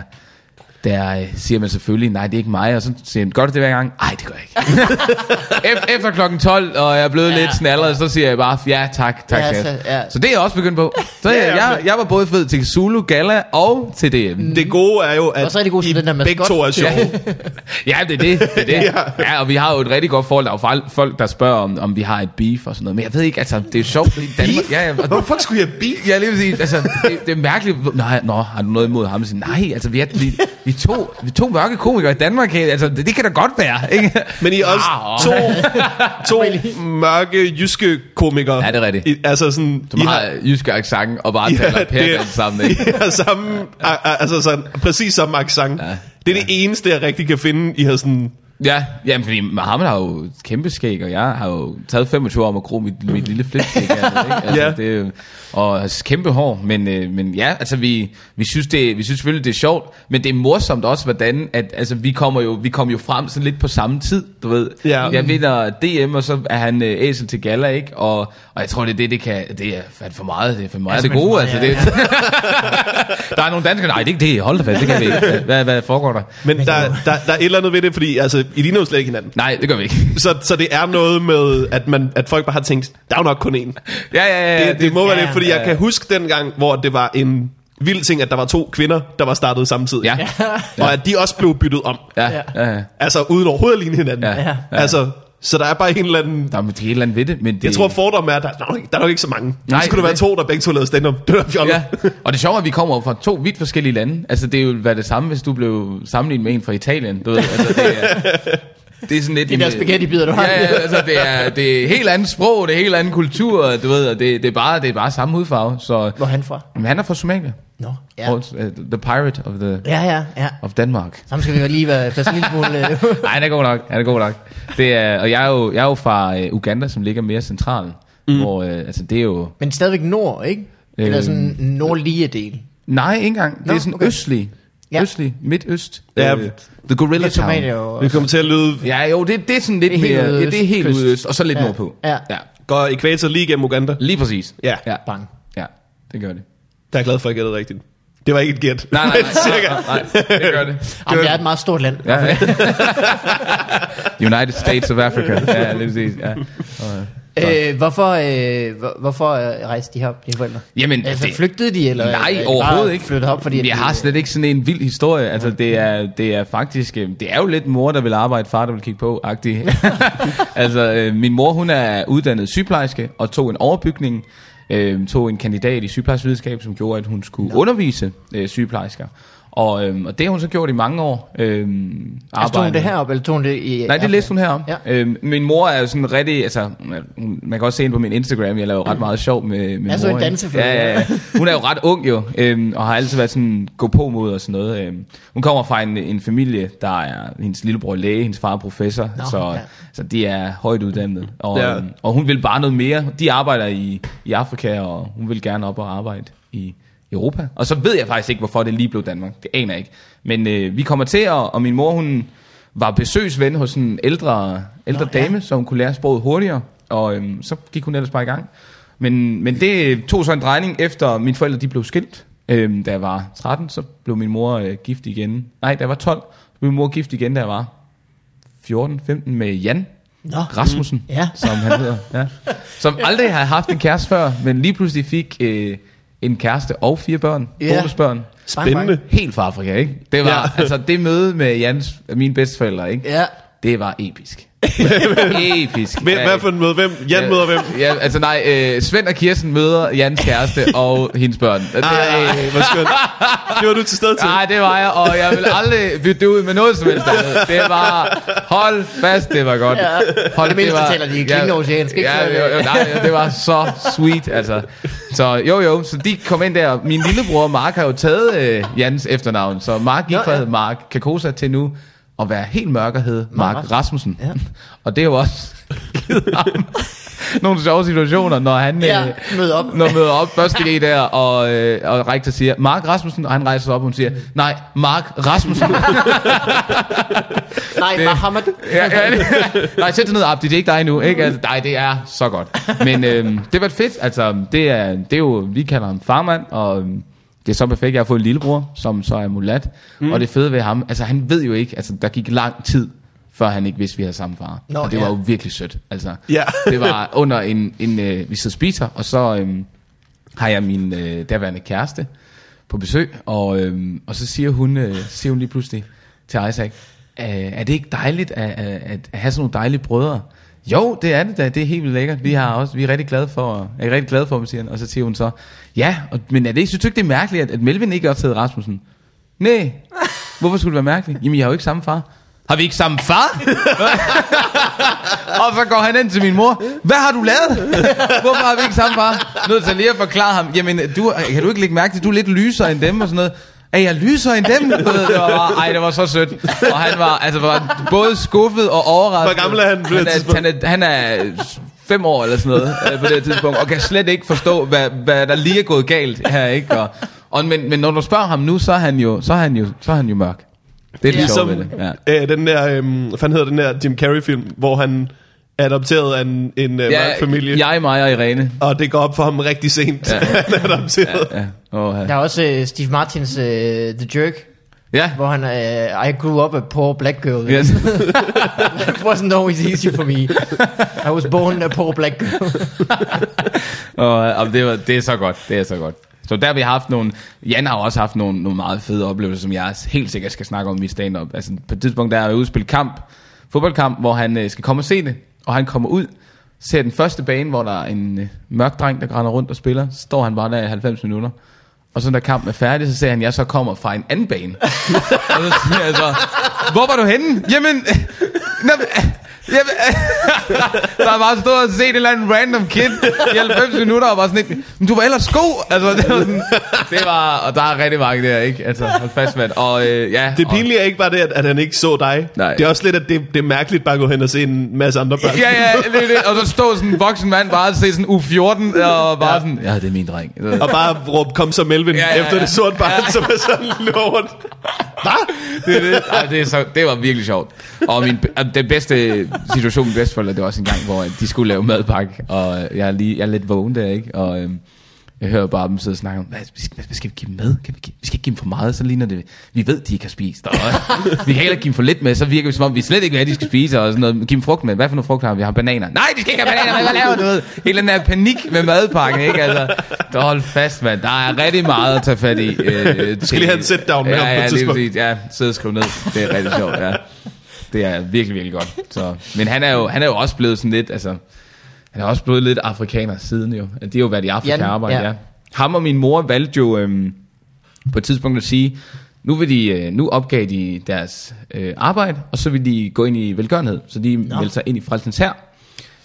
Der øh, siger man selvfølgelig, nej, det er ikke mig. Og så siger han, gør du det hver gang? Nej, det gør jeg ikke. e- efter klokken tolv, og jeg er blevet ja, lidt snallet, så siger jeg bare, ja, tak, tak. Ja, så, ja. Så det er jeg også begyndt på. Så jeg, jeg, jeg var både fed til Zulu, Gala og til D M. Det gode er jo, at og så er det gode, I den der med begge to er sjov. Ja, det er det. det, er det. Ja. Ja, og vi har jo et rigtig godt forhold. Der er jo folk, der spørger, om, om vi har et beef og sådan noget. Men jeg ved ikke, altså, det er sjovt. Beef? Ja, ja, og, hvorfor skulle jeg beef? Ja, lige vil sige, altså, det, det er mærkeligt. Nej, nå, har du noget imod ham? Sige, nej, altså, vi er lige... Vi to, vi to mørke komikere i Danmark, altså det, det kan da godt være, ikke? Men I er også to, to mørke jyske komikere. Ja, det er rigtigt. I, altså sådan, som I har jyske accent og bare taler ja, pænt sammen. Ikke? I har samme, ja. a, altså sådan, præcis samme accent. Ja, det er ja. Det eneste, jeg rigtig kan finde, I har sådan... Ja, jamen, fordi Mohammed har jo kæmpe skæg, og jeg har jo taget femogtyve år om at gro mit, mit lille flipskæg. Altså, altså, yeah. Og kæmpe hår, men, øh, men ja, altså vi, vi, synes det, vi synes selvfølgelig, det er sjovt, men det er morsomt også, hvordan, at altså, vi kommer jo, vi kommer jo frem sådan lidt på samme tid, du ved. Yeah. Jeg vinder D M, og så er han øh, æsel til galla, ikke? Og, og jeg tror, det er det, det kan, det er for meget, det er for meget det gode, altså. Det, der er nogle danskere, nej, det er ikke det, hold da fast, det kan vi ikke. Hvad, hvad foregår der? Men der, der, der er et eller andet ved det, fordi altså, I ligner jo slet ikke hinanden. Nej, det gør vi ikke. Så, så det er noget med, at, man, at folk bare har tænkt, der er nok kun én. Ja, ja, ja. Det, det, det må være ja, det, fordi ja, ja. Jeg kan huske dengang, hvor det var en vild ting, at der var to kvinder, der var startet samtidig. Ja. Ja. Og at de også blev byttet om. Ja, ja, ja. Altså uden overhovedet at ligne hinanden. Ja, ja. Altså... Så der er bare en eller anden... Der er et eller andet ved det, men det... Jeg tror, fordommen er, at der, der er nok ikke så mange. Nej, så skulle der være to, der begge to lavede stand-up. Det var fjollet. Ja. Og det sjove er, at vi kommer fra to vidt forskellige lande. Altså, det ville være det samme, hvis du blev sammenlignet med en fra Italien. Du ved, altså, det er... Det er sådan lidt... De der spaghetti-bider, du har. Ja, ja, altså, det er, det er helt andet sprog, det er helt anden kultur, du ved, og det, det, er, bare, det er bare samme hudfarve, så... Hvor er han fra? Men han er fra Somalia. Nå, no. Ja. Yeah. Uh, the Pirate of the... Ja, ja, ja. Of Danmark. Sammen skal vi jo lige være plads en lille smule... Nej, det er god nok, ja, det er god nok. Det er, og jeg er jo, jeg er jo fra uh, Uganda, som ligger mere centralt, mm. hvor, uh, altså, det er jo... Men stadigvæk nord, ikke? Øh, Eller sådan en nordlige del. Nej, ikke engang. No, det er sådan okay. Østlig. Ja. Østlig, midtøst. Ja, The Gorilla Town. Vi kommer til at lyde... Ja, jo, det, det er sådan lidt det er mere... Helt ja, det er helt øst. Udøst, og så lidt ja. Nordpå. Ja. Ja. Går ekvator lige gennem Uganda? Lige præcis. Ja. Ja. Bang. Ja, det gør det. Der er glad for, at jeg gættede rigtigt. Det var ikke et gæt. Nej, nej, nej, nej, nej, nej. Det gør det. Jamen, det er et meget stort land. Ja, ja. United States of Africa. Ja, lidt præcis. Ja. Øh, hvorfor øh, hvorfor øh, rejste de op, dine forældre? Jamen, altså, det, flygtede de eller? Nej, eller overhovedet ikke. Flyttede op, fordi jeg de, har slet ikke sådan en vild historie. Altså, ja. det er det er faktisk det er jo lidt mor der vil arbejde, far der vil kigge på, agtig. Altså, øh, min mor, hun er uddannet sygeplejerske og tog en overbygning. Øh, tog en kandidat i sygeplejerskevidenskab, som gjorde, at hun skulle no. undervise øh, sygeplejersker. Og, øh, og det har hun så gjort i mange år. Øh, altså tog hun det heroppe, eller tog hun det i... Nej, det læste hun heroppe. Ja. Øh, min mor er jo sådan rigtig... Altså, man kan også se hende på min Instagram, jeg laver jo ret meget sjov med, med altså mor. Altså en dansefilm. Ja, ja, ja. Hun er jo ret ung jo, øh, og har altid været sådan gå på mod og sådan noget. Øh. Hun kommer fra en, en familie, der er hendes lillebror læge, hendes far er professor, Nå, så, ja. så de er højt uddannede. Og, ja. og hun vil bare noget mere. De arbejder i, i Afrika, og hun vil gerne op og arbejde i... Europa. Og så ved jeg faktisk ikke, hvorfor det lige blev Danmark. Det aner jeg ikke. Men øh, vi kommer til, og, og min mor, hun var besøgsven hos en ældre, ældre Nå, dame, ja. så hun kunne lære sproget hurtigere. Og øhm, så gik hun ellers bare i gang. Men, men det tog så en drejning efter, mine forældre de blev skilt. Øhm, da jeg var tretten, så blev min mor øh, gift igen. Nej, da jeg var tolv, så blev min mor gift igen, da jeg var fjorten femten med Jan Nå, Rasmussen, mm, ja. som han hedder. Ja. Som aldrig havde haft en kæreste før, men lige pludselig fik... Øh, en kæreste og fire børn, yeah. bonusbørn. Spændende. Helt fra Afrika, ikke? Det var, ja. altså det møde med Jans, mine bedsteforældre, ikke? Ja. Det var episk. Episk. Hvem, ja, hvad for en møde? Hvem? Jan møder hvem? Ja, altså nej, øh, Svend og Kirsten møder Jans kæreste og hendes børn. Det, ah, øh, øh, var skønt. Det var du til stede til. Nej, det var jeg, og jeg vil aldrig bytte ud med noget som helst. Det var, hold fast, det var godt. Ja. Hold, det mindste taler de i klingeoceansk, ikke? Ja, jo, jo, nej, det var så sweet, altså. Så jo, jo, så de kom ind der. Min lillebror Mark har jo taget øh, Jans efternavn, så Mark gik fra ja. Mark Kakoosa til nu. Og være helt mørk og hed Mark Rasmussen. Rasmussen. Ja. Og det er jo også givet ham nogle sjove situationer, når han ja, øh, møder op. Når møder op første dag der, og, øh, og rektor siger, Mark Rasmussen, og han rejser sig op, og hun siger, nej, Mark Rasmussen. Nej, det, Mohammed. Ja, ja, det, nej, sæt dig ned, Abdi, det er ikke dig endnu. Ikke? Altså, nej, det er så godt. Men øh, det har været fedt. Altså, det, er, det er jo, vi kalder ham farmand, og... Det er så perfekt, jeg har fået en lillebror, som så er mulat. Mm. Og det fede ved ham, altså han ved jo ikke, altså der gik lang tid, før han ikke vidste, vi havde samme far. Nå, og det ja. var jo virkelig sødt. Altså, yeah. det var under en, en øh, vi sidder spiser, og så øhm, har jeg min øh, derværende kæreste på besøg. Og, øhm, og så siger hun, øh, siger hun lige pludselig til Isaac, er det ikke dejligt at, at, at have sådan nogle dejlige brødre? Jo, det er det da. Det er helt vildt lækkert. Vi har også, vi er rigtig glade for, er rigtig glade for, siger han. Og så siger hun så, ja, og, men er det ikke, synes du ikke det er mærkeligt, at, at Melvin ikke også hedder Rasmussen? Nej. Hvorfor skulle det være mærkeligt? Jamen, I har jo ikke samme far. Har vi ikke samme far? Og så går han ind til min mor. Hvad har du lavet? Hvorfor har vi ikke samme far? Nødt til lige at forklare ham. Jamen, du, kan du ikke lægge mærke til, du er lidt lysere end dem og sådan noget. Ej, jeg lyser end dem. Det var bare, ej, det var så sødt. Og han var, altså, var både skuffet og overrasket. Hvor gammel er han på det tidspunkt? Han er, han er, han er fem år eller sådan noget på det tidspunkt, og kan slet ikke forstå, hvad, hvad der lige er gået galt her, ikke? Og, og, men, men når du spørger ham nu, så er han jo, så er han jo, så er han jo mørk. Det er det ligesom, sjove ved det. Ja. Øh, den der, øh, hvad fanden hedder den der Jim Carrey-film, hvor han... adopteret af en, en ja, mørk-familie. Jeg, mig og Irene. Og det går op for ham rigtig sent. Ja. Han er adopteret. Ja, ja. Oh, ja. Der er også uh, Steve Martins uh, The Jerk. Ja. Hvor han uh, I grew up a poor black girl. Yes. It wasn't always easy for me. I was born a poor black girl. oh, oh, det, var, det er så godt. Det er så godt. Så der vi har haft nogle... Jan har også haft nogle, nogle meget fede oplevelser, som jeg helt sikkert skal snakke om i stand-up. Altså på et tidspunkt, der er jeg udspillet kamp. Fodboldkamp, hvor han uh, skal komme og se det. Og han kommer ud, ser den første bane, hvor der er en øh, mørk dreng, der grænder rundt og spiller. Så står han bare der i halvfems minutter. Og så da kampen er færdig, så ser han, at jeg så kommer fra en anden bane. Og så siger jeg så, hvor var du henne? Jamen... Jamen, jamen der har bare stået og set en eller anden random kid i halvfems minutter, og bare sådan et, men du var ellers god. Altså, det var sådan... Det var... Og der er rigtig mange der, ikke? Altså, hold fast, mand. Og øh, ja... Det pinlige er ikke bare det, at, at han ikke så dig. Nej. Det er også lidt, at det, det er mærkeligt bare at gå hen og se en masse andre børn. Ja, ja, det er det. Og så stod sådan en voksen mand bare og se sådan U fjorten, og bare ja. Sådan... Ja, det er min dreng. Så. Og bare råb, kom så Melvin. Ja, ja, ja. Efter det sorte barn, ja. Som er sådan lort. Hvad? Det er det. Ej, det, er så, det var virkelig sjovt. Og min, den bedste situation, min bedsteforældre, det var også en gang, hvor de skulle lave madpakke, og jeg er, lige, jeg er lidt vågen der, ikke? Og øhm, Jeg hører bare dem sidde og snakke om, hvad skal, hvad skal vi give dem med? Kan vi, give, vi skal ikke give dem for meget, så ligner det, vi ved, de ikke har spist. Vi kan heller give dem for lidt med, så virker det som om, vi slet ikke ved, de skal spise. Og sådan noget. Giv dem frugt med. Hvad for noget frugt har vi? Vi har bananer. Nej, de skal ikke have bananer, hvad laver noget? Hele den der panik med madpakken, ikke? Altså, der hold fast, mand. Der er rigtig meget at tage fat i. Øh, du skal lige have en sit-down med ham på et tidspunkt. Ja, sidde og skrive ned. Det er rigtig sjovt, ja. Det er virkelig, virkelig godt. Så. Men han er, jo, han er jo også blevet sådan lidt, altså... Han er også blevet lidt afrikaner siden jo. Det er jo været i Afrika arbejde, ja. ja. Ham og min mor valgte jo øhm, på et tidspunkt at sige, nu, vil de, øh, nu opgav de deres øh, arbejde, og så vil de gå ind i velgørenhed. Så de no. meldte sig ind i Frelsens Hær,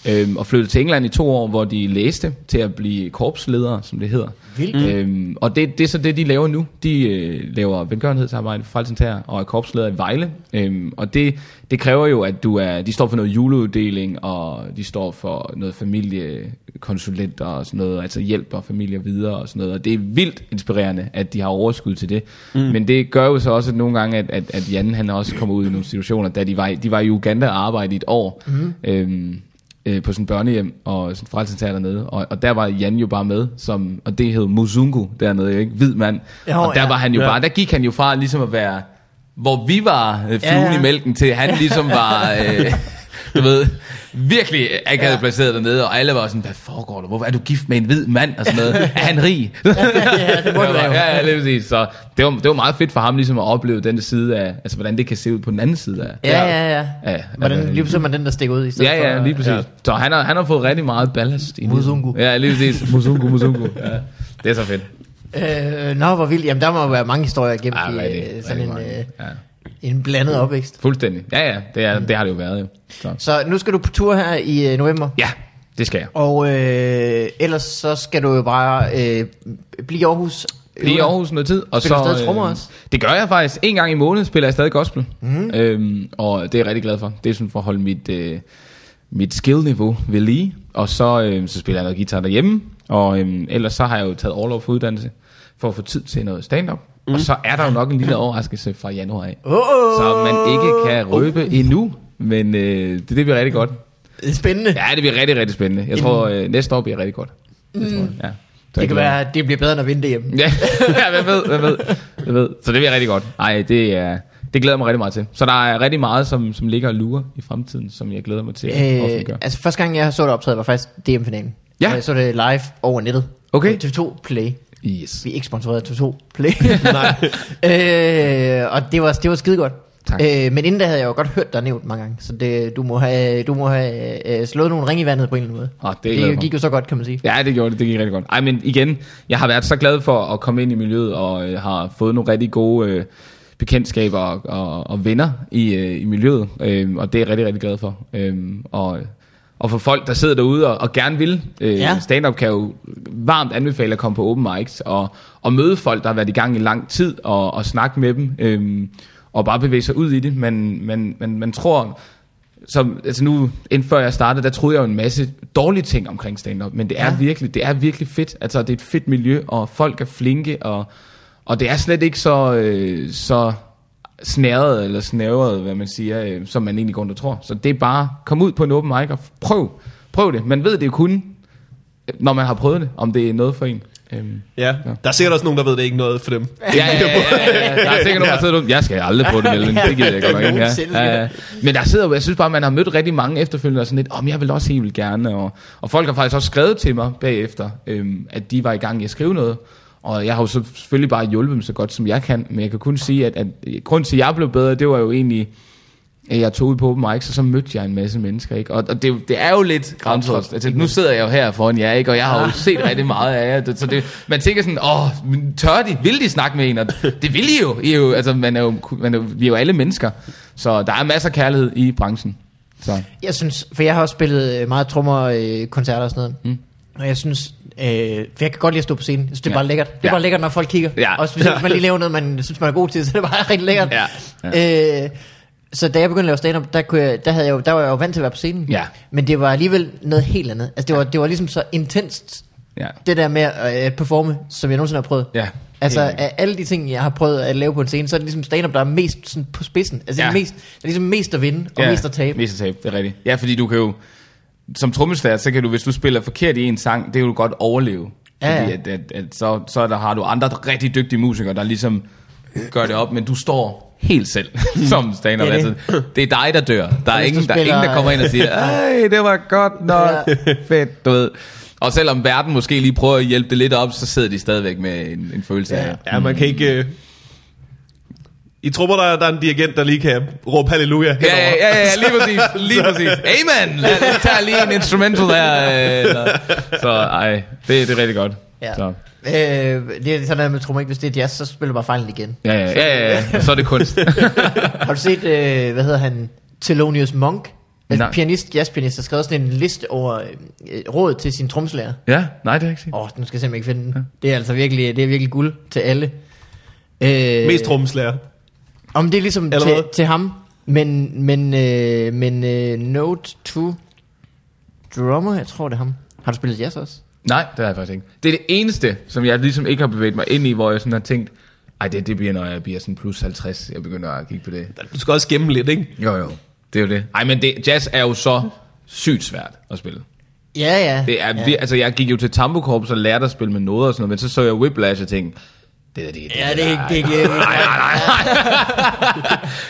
øhm, og flyttede til England i to år, hvor de læste til at blive korpsledere, som det hedder. Vildt. Øhm, og det, det er så det, de laver nu. De øh, laver velgørenhedsarbejde for Frelsens Hær, og er korpsledere i Vejle. Øhm, og det... Det kræver jo, at du er... De står for noget juleuddeling, og de står for noget familiekonsulenter og sådan noget, altså hjælp og familier videre og sådan noget. Og det er vildt inspirerende, at de har overskud til det. Mm. Men det gør jo så også at nogle gange, at, at, at Jan han også kommer ud i nogle situationer, da de var, de var i Uganda og arbejdede i et år mm. øhm, øh, på sådan en børnehjem og sådan en frelsescenter dernede. Og, og der var Jan jo bare med, som, og det hed Muzungu dernede, ikke? Hvid mand. Jo, og der ja. var han jo ja. bare... Der gik han jo fra ligesom at være... hvor vi var øh, fluen ja, ja. i mælken, til han ligesom var, øh, du ved, virkelig akavet ja. placeret dernede, og alle var sådan, hvad foregår der? Hvorfor er du gift med en hvid mand? Og sådan noget. Er han rig? ja, ja, det må det være. Ja, ja, lige præcis. Så det var, det var meget fedt for ham ligesom at opleve den side af, altså hvordan det kan se ud på den anden side af. Ja, ja, ja. ja hvordan, lige præcis man den, der stikker ud i stedet. Ja, ja, lige præcis. Ja. Så han har, han har fået rigtig meget ballast. I Muzungu. Ja, lige præcis. Muzungu, Muzungu. Ja. Det er så fedt. Øh, Nå, hvor vildt. Jamen, der må være mange historier gemt ah, i rigtig, sådan rigtig en, øh, ja. en blandet opvækst. Fuldstændig. Ja, ja. Det, er, mm. det har det jo været, jo. Så. Så nu skal du på tur her i øh, november? Ja, det skal jeg. Og øh, ellers så skal du jo bare øh, blive i Aarhus. Blive i Aarhus noget tid. Og spiller så, du stadig trommer øh, også? Det gør jeg faktisk. En gang i måneden spiller jeg stadig gospel. Mm. Øhm, og det er jeg rigtig glad for. Det er sådan for at holde mit, øh, mit skillniveau ved lige. Og så, øh, så spiller jeg noget guitar derhjemme. Og øhm, ellers så har jeg jo taget overlov for uddannelse, for at få tid til noget stand-up. Mm. Og så er der jo nok en lille overraskelse fra januar af, oh, oh, oh. så man ikke kan røbe oh. endnu. Men øh, det, det bliver rigtig godt. Spændende. Ja, det bliver rigtig, rigtig spændende. Jeg tror, øh, næste år bliver rigtig godt. Det, mm. tror jeg. Ja, det, det kan være, at det bliver bedre, end at vinde det hjemme. Ja, hvad ved, hvad ved, hvad ved. Så det bliver rigtig godt. Ej, det er... Det glæder jeg mig rigtig meget til. Så der er rigtig meget, som, som ligger og lurer i fremtiden, som jeg glæder mig til at offentliggøre. Øh, altså første gang, jeg så det optaget, var faktisk D M-finalen. Ja. Jeg så det live over nettet. Okay. T V to Play. Yes. Vi er ikke sponsoreret af T V to Play. Nej. øh, og det var, det var skide godt. Tak. Øh, men inden da havde jeg jo godt hørt dig nævnt mange gange, så det, du må have, du må have øh, slået nogle ringe i vandet på en eller anden måde. Ah, det det gik jo så godt, kan man sige. Ja, det gjorde det. Det gik rigtig godt. Ej, men igen, jeg har været så glad for at komme ind i miljøet, og øh, har fået nogle rigtig gode... Øh, bekendtskaber og, og, og venner i, øh, i miljøet, øh, og det er jeg rigtig, rigtig glad for. Øh, og, og for folk, der sidder derude og, og gerne vil, øh, ja. stand-up kan jo varmt anbefale at komme på open mics, og, og møde folk, der har været i gang i lang tid, og, og snakke med dem, øh, og bare bevæge sig ud i det. Man, man, man, man tror... Som, altså nu, inden før jeg startede, der troede jeg jo en masse dårlige ting omkring stand-up, men det er, ja. virkelig, det er virkelig fedt. Altså, det er et fedt miljø, og folk er flinke, og Og det er slet ikke så, øh, så snæret eller snævret, hvad man siger, øh, som man egentlig går rundt og tror. Så det er bare, kom ud på en open mic og prøv, prøv det. Man ved det jo kun, når man har prøvet det, om det er noget for en. Øhm, ja. ja, der er sikkert også nogen, der ved det ikke noget for dem. Ja, ja, ja, ja, ja. Der er sikkert nogen, der sidder, jeg skal aldrig prøve det, Melvin. Det gider jeg godt nok. Ja. Ja, ja. Men der sidder jo, jeg synes bare, man har mødt rigtig mange efterfølgende, og sådan lidt, om oh, jeg vil også helt gerne. Og, og folk har faktisk også skrevet til mig bagefter, øhm, at de var i gang i at skrive noget. Og jeg har jo selvfølgelig bare hjulpet dem så godt, som jeg kan. Men jeg kan kun sige, at, at grunden til, at jeg blev bedre, det var jo egentlig, at jeg tog ud på open mics, og så mødte jeg en masse mennesker, ikke? Og, og det, det er jo lidt grænseløst. Altså, nu sidder jeg jo her foran jer, ikke? Og jeg har jo set rigtig meget af jer. Så det, man tænker sådan, åh, tør de? Vil de snakke med en? Og det vil I jo. I jo altså, man er jo, man er jo, vi er jo alle mennesker. Så der er masser af kærlighed i branchen. Så. Jeg synes, for jeg har også spillet meget trommerkoncerter og sådan noget. Mm. Og jeg synes... Øh, for jeg kan godt lide at stå på scenen. Jeg synes, det er ja. bare lækkert. Det er ja. bare lækkert, når folk kigger. Ja. Også hvis man lige laver noget, man synes, man er god til, så det er bare rigtig lækkert. Ja. Ja. Øh, så da jeg begyndte at lave stand-up, der, kunne jeg, der, havde jeg jo, der var jeg jo vant til at være på scenen. Ja. Men det var alligevel noget helt andet. Altså, det, var, det var ligesom så intenst, ja. det der med at øh, performe, som jeg nogensinde har prøvet. Ja. Altså, af alle de ting, jeg har prøvet at lave på en scene, så er det ligesom stand-up, der er mest sådan, på spidsen. Altså, ja. det er mest, der er ligesom mest at vinde, og ja. mest at tabe. Mest at tabe, det er rigtigt. Ja, fordi du kan jo... Som trommeslager, så kan du, hvis du spiller forkert i en sang, det kan du godt overleve. Ja, ja. At, at, at så, så der har du andre rigtig dygtige musikere, der ligesom gør det op, men du står helt selv som stand-up. Det, altså, det er dig, der dør. Der er ingen, der, spiller... ingen, der kommer ind og siger, ej, det var godt nok ja. fedt, du ved. Og selvom verden måske lige prøver at hjælpe det lidt op, så sidder de stadigvæk med en, en følelse ja. af... Ja, man kan ikke... Uh... I trupper, der, der er en dirigent, der lige kan råbe halleluja henover. Ja, ja, ja, lige præcis. Lige præcis. Amen! Lad os tage lige en instrumental der. Eller. Så ej, det, det er rigtig godt. Ja. Så. Øh, det er sådan noget med trommer, ikke? Hvis det er jazz, så spiller du bare fejlen igen. Ja, ja, ja, ja, ja. Så er det kunst. Har du set, øh, hvad hedder han, Thelonious Monk? Altså nej. Pianist, jazzpianist, der skrev sådan en liste over øh, råd til sin tromslærer. Ja, nej, det er ikke set. Åh, oh, nu skal jeg simpelthen ikke finde den. Ja. Det er altså virkelig, det er virkelig guld til alle. Øh, Mest tromslærer. Om det er ligesom til, til ham, men, men, øh, men øh, note to drummer, jeg tror det er ham. Har du spillet jazz også? Nej, det har jeg faktisk ikke. Det er det eneste, som jeg ligesom ikke har bevæget mig ind i, hvor jeg sådan har tænkt, ej, det, det bliver, når jeg bliver sådan plus halvtreds, jeg begynder at kigge på det. Du skal også gemme lidt, ikke? Jo, jo, det er jo det. Ej, men det, jazz er jo så sygt svært at spille. Ja, ja. Det er, ja. Altså, jeg gik jo til tambokorps og lærte at spille med noder og sådan noget, men så så jeg Whiplash og tænkte, det er det, det, ja, det er ikke det, ikke. Nej, nej,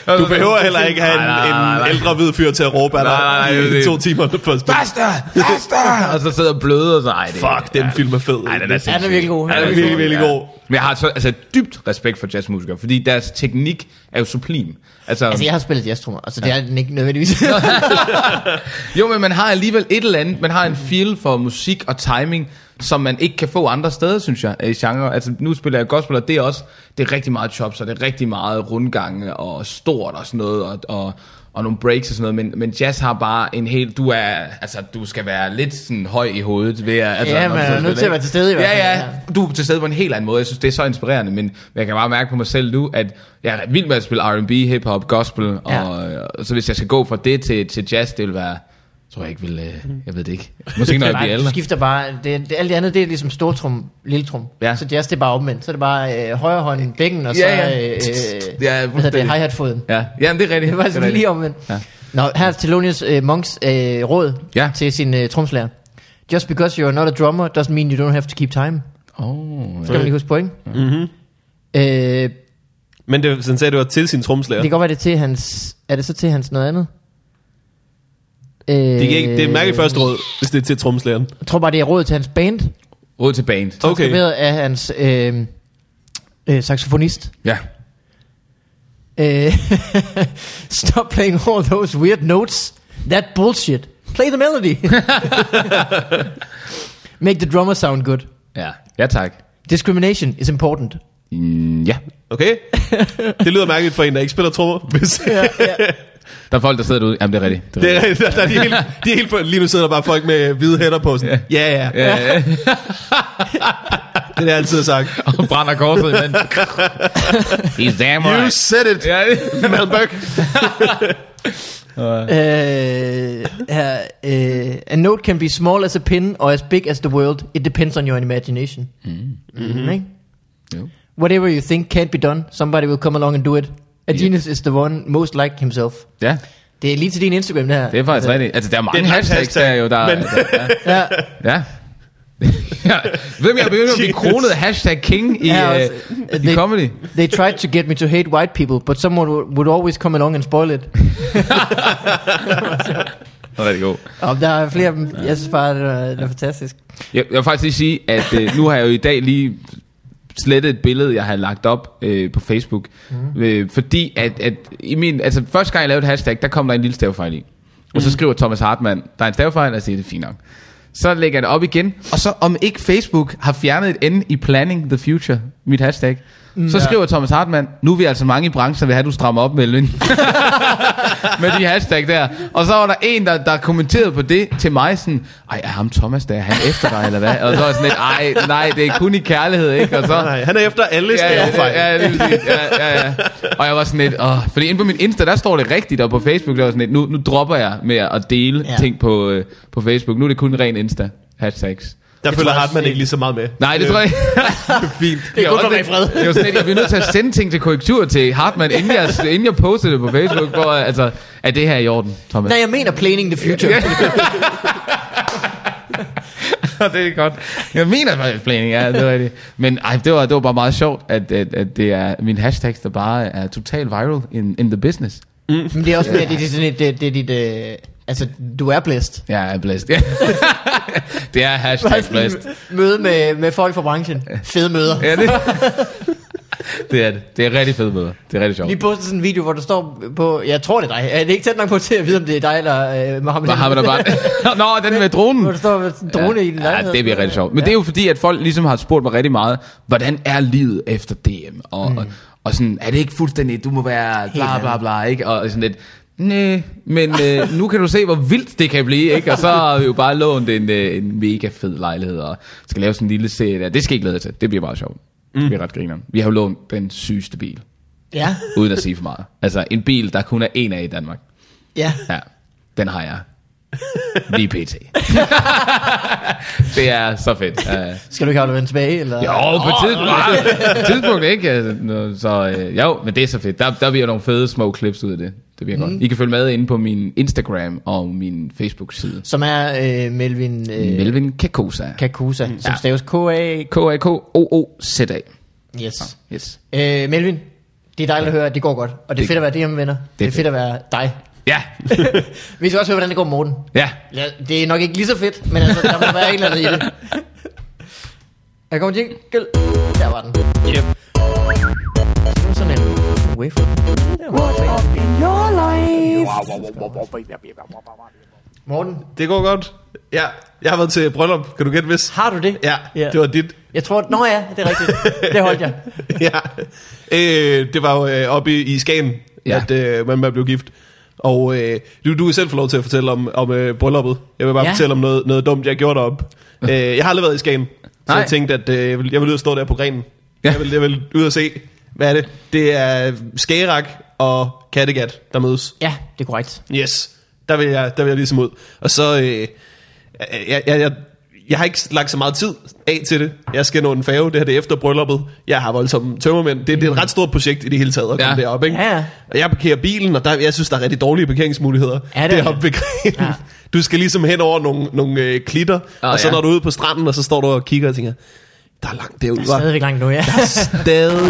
nej. Du behøver heller ikke have en, nej, nej, nej. en ældre hvid fyr til at råbe af dig i to timer på et spil. Faster! Faster! Og så sidder og bløder og så, ej, det fuck, den ja. film er fed. Ej, den er, det, er, den er virkelig god. Den er, er virkelig, virkelig god. Ja. Men jeg har så, altså dybt respekt for jazzmusikere, fordi deres teknik er jo sublim. Altså, altså jeg har spillet jazztrommer, altså det er den ikke nødvendigvis. Jo, men man har alligevel et eller andet, man har en feel for musik og timing, som man ikke kan få andre steder, synes jeg, i genre. Altså, nu spiller jeg gospel, og det er også, det er rigtig meget chops, og det er rigtig meget rundgange, og stort og sådan noget, og, og, og nogle breaks og sådan noget, men, men jazz har bare en helt, du er, altså, du skal være lidt sådan høj i hovedet, ved at, altså, ja, man er nødt til at være til stede i hvert fald. Ja, ja, du er til stede på en helt anden måde, jeg synes, det er så inspirerende, men jeg kan bare mærke på mig selv nu, at jeg er vild med at spille R and B, hip-hop, gospel, ja. og, og så hvis jeg skal gå fra det til, til jazz, det vil være... tror jeg ikke vil, øh, jeg ved det ikke. Måske ikke, når jeg bliver ældre. Du skifter bare, det, det, alt det andet, det er ligesom stortrum, lilletrum. Ja. Så jazz, det er bare omvendt. Så er det bare øh, højre hånd i bækken, og så ja, ja. Øh, ja, hvad hedder det, hi-hat-foden. Ja, jamen, det er rigtigt. Det var sådan lige omvendt. Ja. Nå, her er Thelonious øh, Monks øh, råd ja. til sin øh, tromslærer. Just because you're not a drummer, doesn't mean you don't have to keep time. Oh, ja. Skal man lige huske på, ikke? Mm-hmm. Øh, Men det, sådan sagde du, var til sin tromslærer. Det kan godt være, det til hans, er det så til hans noget andet? Det, ikke, det er mærkeligt første råd, hvis det er til tromslæren. Jeg tror bare, det er råd til hans band. Råd til band. Okay. Transkriberet af hans øh, øh, saxofonist. Ja. Øh, Stop playing all those weird notes. That bullshit. Play the melody. Make the drummer sound good. Ja, ja tak. Discrimination is important. Mm, ja. Okay. Det lyder mærkeligt for en, der ikke spiller trommer. Ja, ja. Der er folk, der sidder derude. Jamen, det er rigtigt. Det er rigtigt. Der, der er de helt, de er helt, lige nu sidder der bare folk med hvide hætter på. Sådan. Ja, ja. ja, ja. ja. Det er det, altid sagt. Og brænder korset imellem. He's damn right. You said it. Melberg. uh, uh, uh, a note can be small as a pin or as big as the world. It depends on your imagination. Mm. Mm-hmm. Right? Yep. Whatever you think can't be done, somebody will come along and do it. A genius is the one most like himself. Ja. Det er lige til din Instagram, det her. Det er faktisk altså, rigtigt. Altså, der er mange hashtags, hashtag, der er jo der... Men... der ja. Ja. ja. Hvem jeg begynder at blive kronet hashtag king i, ja, altså, uh, they, i comedy? They tried to get me to hate white people, but someone would always come along and spoil it. Det er rigtig god. Og der er flere af dem. Jeg synes bare, det er, det er fantastisk. Jeg, jeg vil faktisk lige sige, at uh, nu har jeg jo i dag lige... slettet et billede, jeg havde lagt op øh, på Facebook. Mm. Øh, fordi at, at i min, altså første gang jeg lavede et hashtag, der kom der en lille stavefejl i. Og så mm. skriver Thomas Hartmann, der er en stavefejl, og jeg siger, det er fint nok. Så lægger jeg det op igen, og så om ikke Facebook har fjernet et N i planning the future, mit hashtag, mm. så skriver Thomas Hartmann, nu er vi altså mange i brancher, vil have, du strammer op med løn. Med de hashtag der. Og så var der en, der, der kommenterede på det til mig sådan, ej, er ham Thomas der? Er han efter dig, eller hvad? Og så var sådan lidt, ej, nej, det er kun i kærlighed, ikke? Og så, nej, han er efter alle stavefejl. Ja, ja, ja, ja, ja. Og jeg var sådan lidt, åh, fordi inde på min Insta, der står det rigtigt, og på Facebook, der var sådan lidt, nu, nu dropper jeg med at dele ja. ting på, øh, på Facebook. Nu er det kun ren Insta. Hashtags. Der føler Hartmann ikke lige så meget med. Nej, det tror jeg ikke. Det er kun for mig fred. Det er jo sådan, at jeg bliver nødt til at sende ting til korrektur til Hartmann, inden jeg, inden jeg poster det på Facebook, hvor altså, er det her i orden, Thomas? Nej, jeg mener planning the future. så det er godt. Jeg mener madsplaining, ja, det er rigtigt. Men ej, det var, det var bare meget sjovt, at, at, at det er min hashtag, der bare er total viral in, in the business. Mm. Men det er også mere, det er sådan et, det, det, det, det, altså, du er blæst. Ja, jeg er blæst, ja. Det er hashtag blæst. Møde med, med folk fra branchen. Fede møder. Ja, det det er det. Det er rigtig fede møder. Det er rigtig sjovt. Vi postede sådan en video, hvor du står på... Jeg tror, det er dig. Er det ikke tæt nok på til at vide, om det er dig eller øh, Mohammed? Mohammed Habana. Nå, den med dronen. Hvor du står med drone, ja, i den lejlighed. Ja, det bliver rigtig sjovt. Men ja, det er jo fordi, at folk ligesom har spurgt mig rigtig meget, hvordan er livet efter D M? Og, mm. og, og sådan, er det ikke fuldstændig, du må være bla bla bla, ikke? Og sådan lidt... Næh, men øh, nu kan du se, hvor vildt det kan blive, ikke? Og så har vi jo bare lånt en, øh, en mega fed lejlighed, og skal lave sådan en lille serie der. Det skal ikke glæde til. Det bliver bare sjovt. Mm. Vi er ret grinerne. Vi har jo lånt den sygeste bil. Ja. Uden at sige for meget. Altså en bil, der kun er en af i Danmark. Ja. Ja. Den har jeg. Lige pt. Det er så fedt. Uh, Skal du ikke have den tilbage? Eller? Jo, på oh, tidspunkt. tidspunkt ikke. Altså, så uh, jo, men det er så fedt. Der, der bliver nogle fede små clips ud af det. Det bliver mm. godt. I kan følge med inde på min Instagram og min Facebook-side. Som er øh, Melvin... Øh, Melvin Kakoosa. Kakoosa, mm. som ja. staves K-A... K-A-K-O-O-Z-A. Yes. Oh, yes. Øh, Melvin, det er dejligt ja. at høre, at det går godt. Og det er det, fedt at være D M, venner. Det er, det er fedt at være dig. Ja. Vi skal også høre, hvordan det går med Morten. Ja. Ja. Det er nok ikke lige så fedt, men altså, der må være et eller andet i det. Her kommer jingle. Der var den. Yep. Sådan en wafer. Morten. Det går godt. Ja, jeg har været til bryllup. Kan du gætte hvis? Har du det? Ja, yeah. Det var dit. Jeg tror, at... Nå ja, det er rigtigt. Det holdt jeg. Ja. Øh, det var jo øh, oppe i, i Skagen, ja. at øh, man blev gift. Og øh, du, du er selv får lov til at fortælle om, om øh, brylluppet. Jeg vil bare ja. fortælle om noget, noget dumt, jeg gjorde deroppe. øh, jeg har aldrig været i Skagen, så jeg tænkte, at øh, jeg ville ud og stå der på grenen. Ja. Jeg, vil, jeg vil ud og se, hvad er det? Det er Skagerak og Kattegat, der mødes. Ja, det er korrekt. Yes, der vil jeg, der vil jeg ligesom ud. Og så, øh, jeg, jeg, jeg, jeg har ikke lagt så meget tid af til det. Jeg skal nå en fave, det her det er efter brylluppet. Jeg har voldsomme tømmermænd. Det, det er et ret stort projekt i det hele taget at komme ja. derop, ikke? Ja, ja. Og jeg parkerer bilen, og der, jeg synes, der er rigtig dårlige parkeringsmuligheder ja, det deroppe ved grenen. Ja. Du skal ligesom hen over nogle, nogle øh, klitter, oh, og så ja. når du er ude på stranden, og så står du og kigger og tænker... Der er langt derude. Der er stadig langt nu, ja. Der er stadig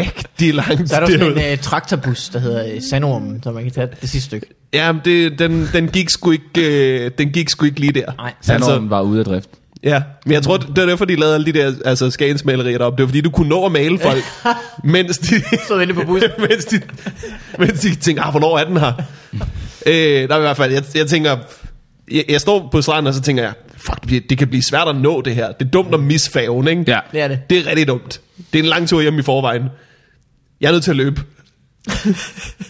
rigtig langt derude. Der er der sådan en uh, traktorbus, der hedder Sandormen, som man kan tage det sidste stykke. Ja, men det, den, den, gik sgu ikke, øh, den gik sgu ikke lige der. Nej, Sandormen altså, var ude af drift. Ja, men jeg tror, det var derfor, de lavede alle de der altså, Skagensmalerier deroppe. Det var fordi, du kunne nå at male folk, mens de... Stod inde på bussen. mens, de, mens de tænkte, ah, hvornår er den her? øh, der i hvert fald, jeg, jeg tænker... Jeg, jeg står på stranden, og så tænker jeg... Fuck, det kan blive svært at nå det her. Det er dumt at misse faven, ikke? Ja, det er det. Det er rigtig dumt. Det er en lang tur hjem i forvejen. Jeg er nødt til at løbe.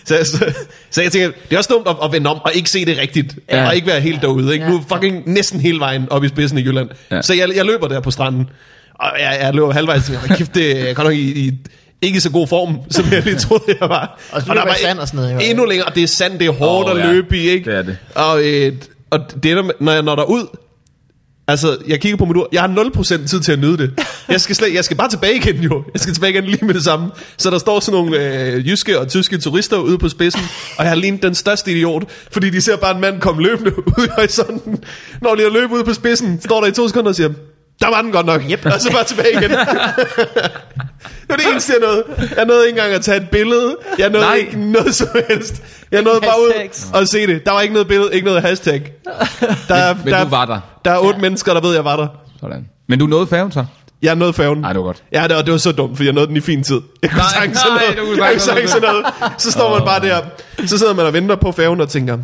så, så, så jeg tænker, det er også dumt at, at vende om og ikke se det rigtigt. Ja. Og ikke være helt ja. derude, ikke? Ja. Nu er fucking næsten hele vejen op i spidsen i Jylland. Ja. Så jeg, jeg løber der på stranden. Og jeg, jeg løber halvvejs. Jeg kæft, det er godt nok i... i ikke i så god form, som jeg lige troede, jeg var. Og, og der var sand og sådan noget. Jo. Endnu længere, og det er sand, det er hårdt oh, at løbe i, ikke? Det er det. Og, øh, og det er der, når jeg når derud, altså, jeg kigger på mit ur, jeg har nul procent tid til at nyde det. Jeg skal, slet, jeg skal bare tilbage igen jo. Jeg skal tilbage igen lige med det samme. Så der står sådan nogle øh, jyske og tyske turister ude på spidsen, og jeg har lignet den største idiot, fordi de ser bare en mand komme løbende ud i horisonten. Når de har løbet ude på spidsen, står der i to sekunder og siger, der var den godt nok, yep. og så bare tilbage igen. Det var det eneste, jeg nåede. Jeg nåede ikke engang at tage et billede. Jeg nåede Nej. ikke noget som helst. Jeg nåede hashtags. Bare ud og se det. Der var ikke noget billede, ikke noget hashtag. Der er, men, men der, du var der. Der er otte ja. mennesker, der ved, jeg var der. Sådan. Men du nåede færgen så? Jeg nåede færgen. Nej, det var godt. Ja, det var, det var så dumt, for jeg nåede den i fin tid. Jeg kunne sange sådan noget. Nej, jeg kunne sange sådan noget. Så står man bare der. Så sidder man og venter på færgen og tænker,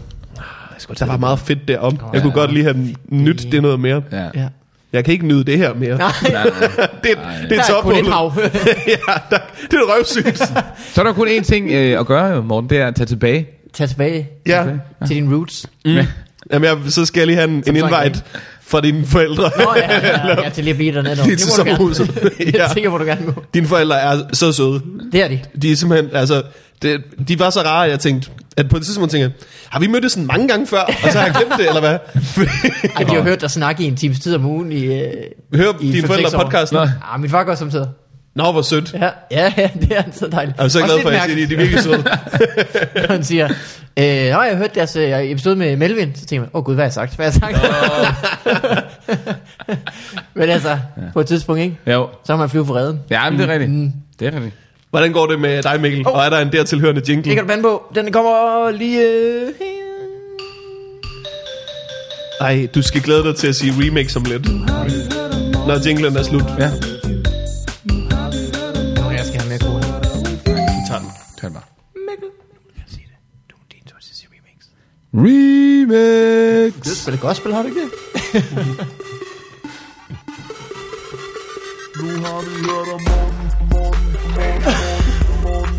der var meget fedt derom. Oh, jeg kunne ja, godt lige have nyt det noget mere. Ja. Ja. Jeg kan ikke nyde det her mere. Nej. nej, nej. Det, nej. det er topmålet. ja, der, det er røvsygt. Så er der kun én ting øh, at gøre, Morten, det er at tage tilbage. Tag tilbage. Ja. Okay. ja. Til dine roots. Mm. Ja. Jamen, jeg, så skal jeg lige have en, en invite fra dine forældre. Nå ja, ja, ja. ja til lige at blive dernede. Lige til sommerhuset. Jeg tænker, hvor du gerne må. Dine forældre er så søde. Det er de. De er simpelthen, altså... Det, de var så rare, at jeg tænkte, at på et tidspunkt tænkte jeg, har vi mødtes sådan mange gange før, og så har jeg glemt det, eller hvad? Ej, de har hørt dig snakke i en times tid om ugen i øh, Hør i dine forældre podcasten? Nej, ah, mit far går samtidig. Nå, hvor sødt. Ja, ja, det er altid dejligt. Jeg er så glad for, at jeg siger, de, de er virkelig søde. Når han siger, øh, når jeg hørte deres øh, episode med Melvin, så tænker man, åh oh, gud, hvad har jeg sagt? Hvad har jeg sagt? Men altså, ja. På et tidspunkt, ikke? Jo. Så har man flyve for redden. Ja, men det er rigtigt. Mm. Det er rigtigt. Hvordan går det med dig, Mikkel? Oh. Og er der en dertilhørende jingle? Det kan du vande på. Den kommer lige... Øh... Ej, du skal glæde dig til at sige remix om lidt. Når jinglen er slut. Ja. Nå, jeg skal have mere kode. Tag den. Tag den bare. Mikkel. Jeg siger det. Du må din tur til at sige remix. Remix! Du spiller gospel, har du ikke det? Nu har vi hørt om morgen, morgen, morgen,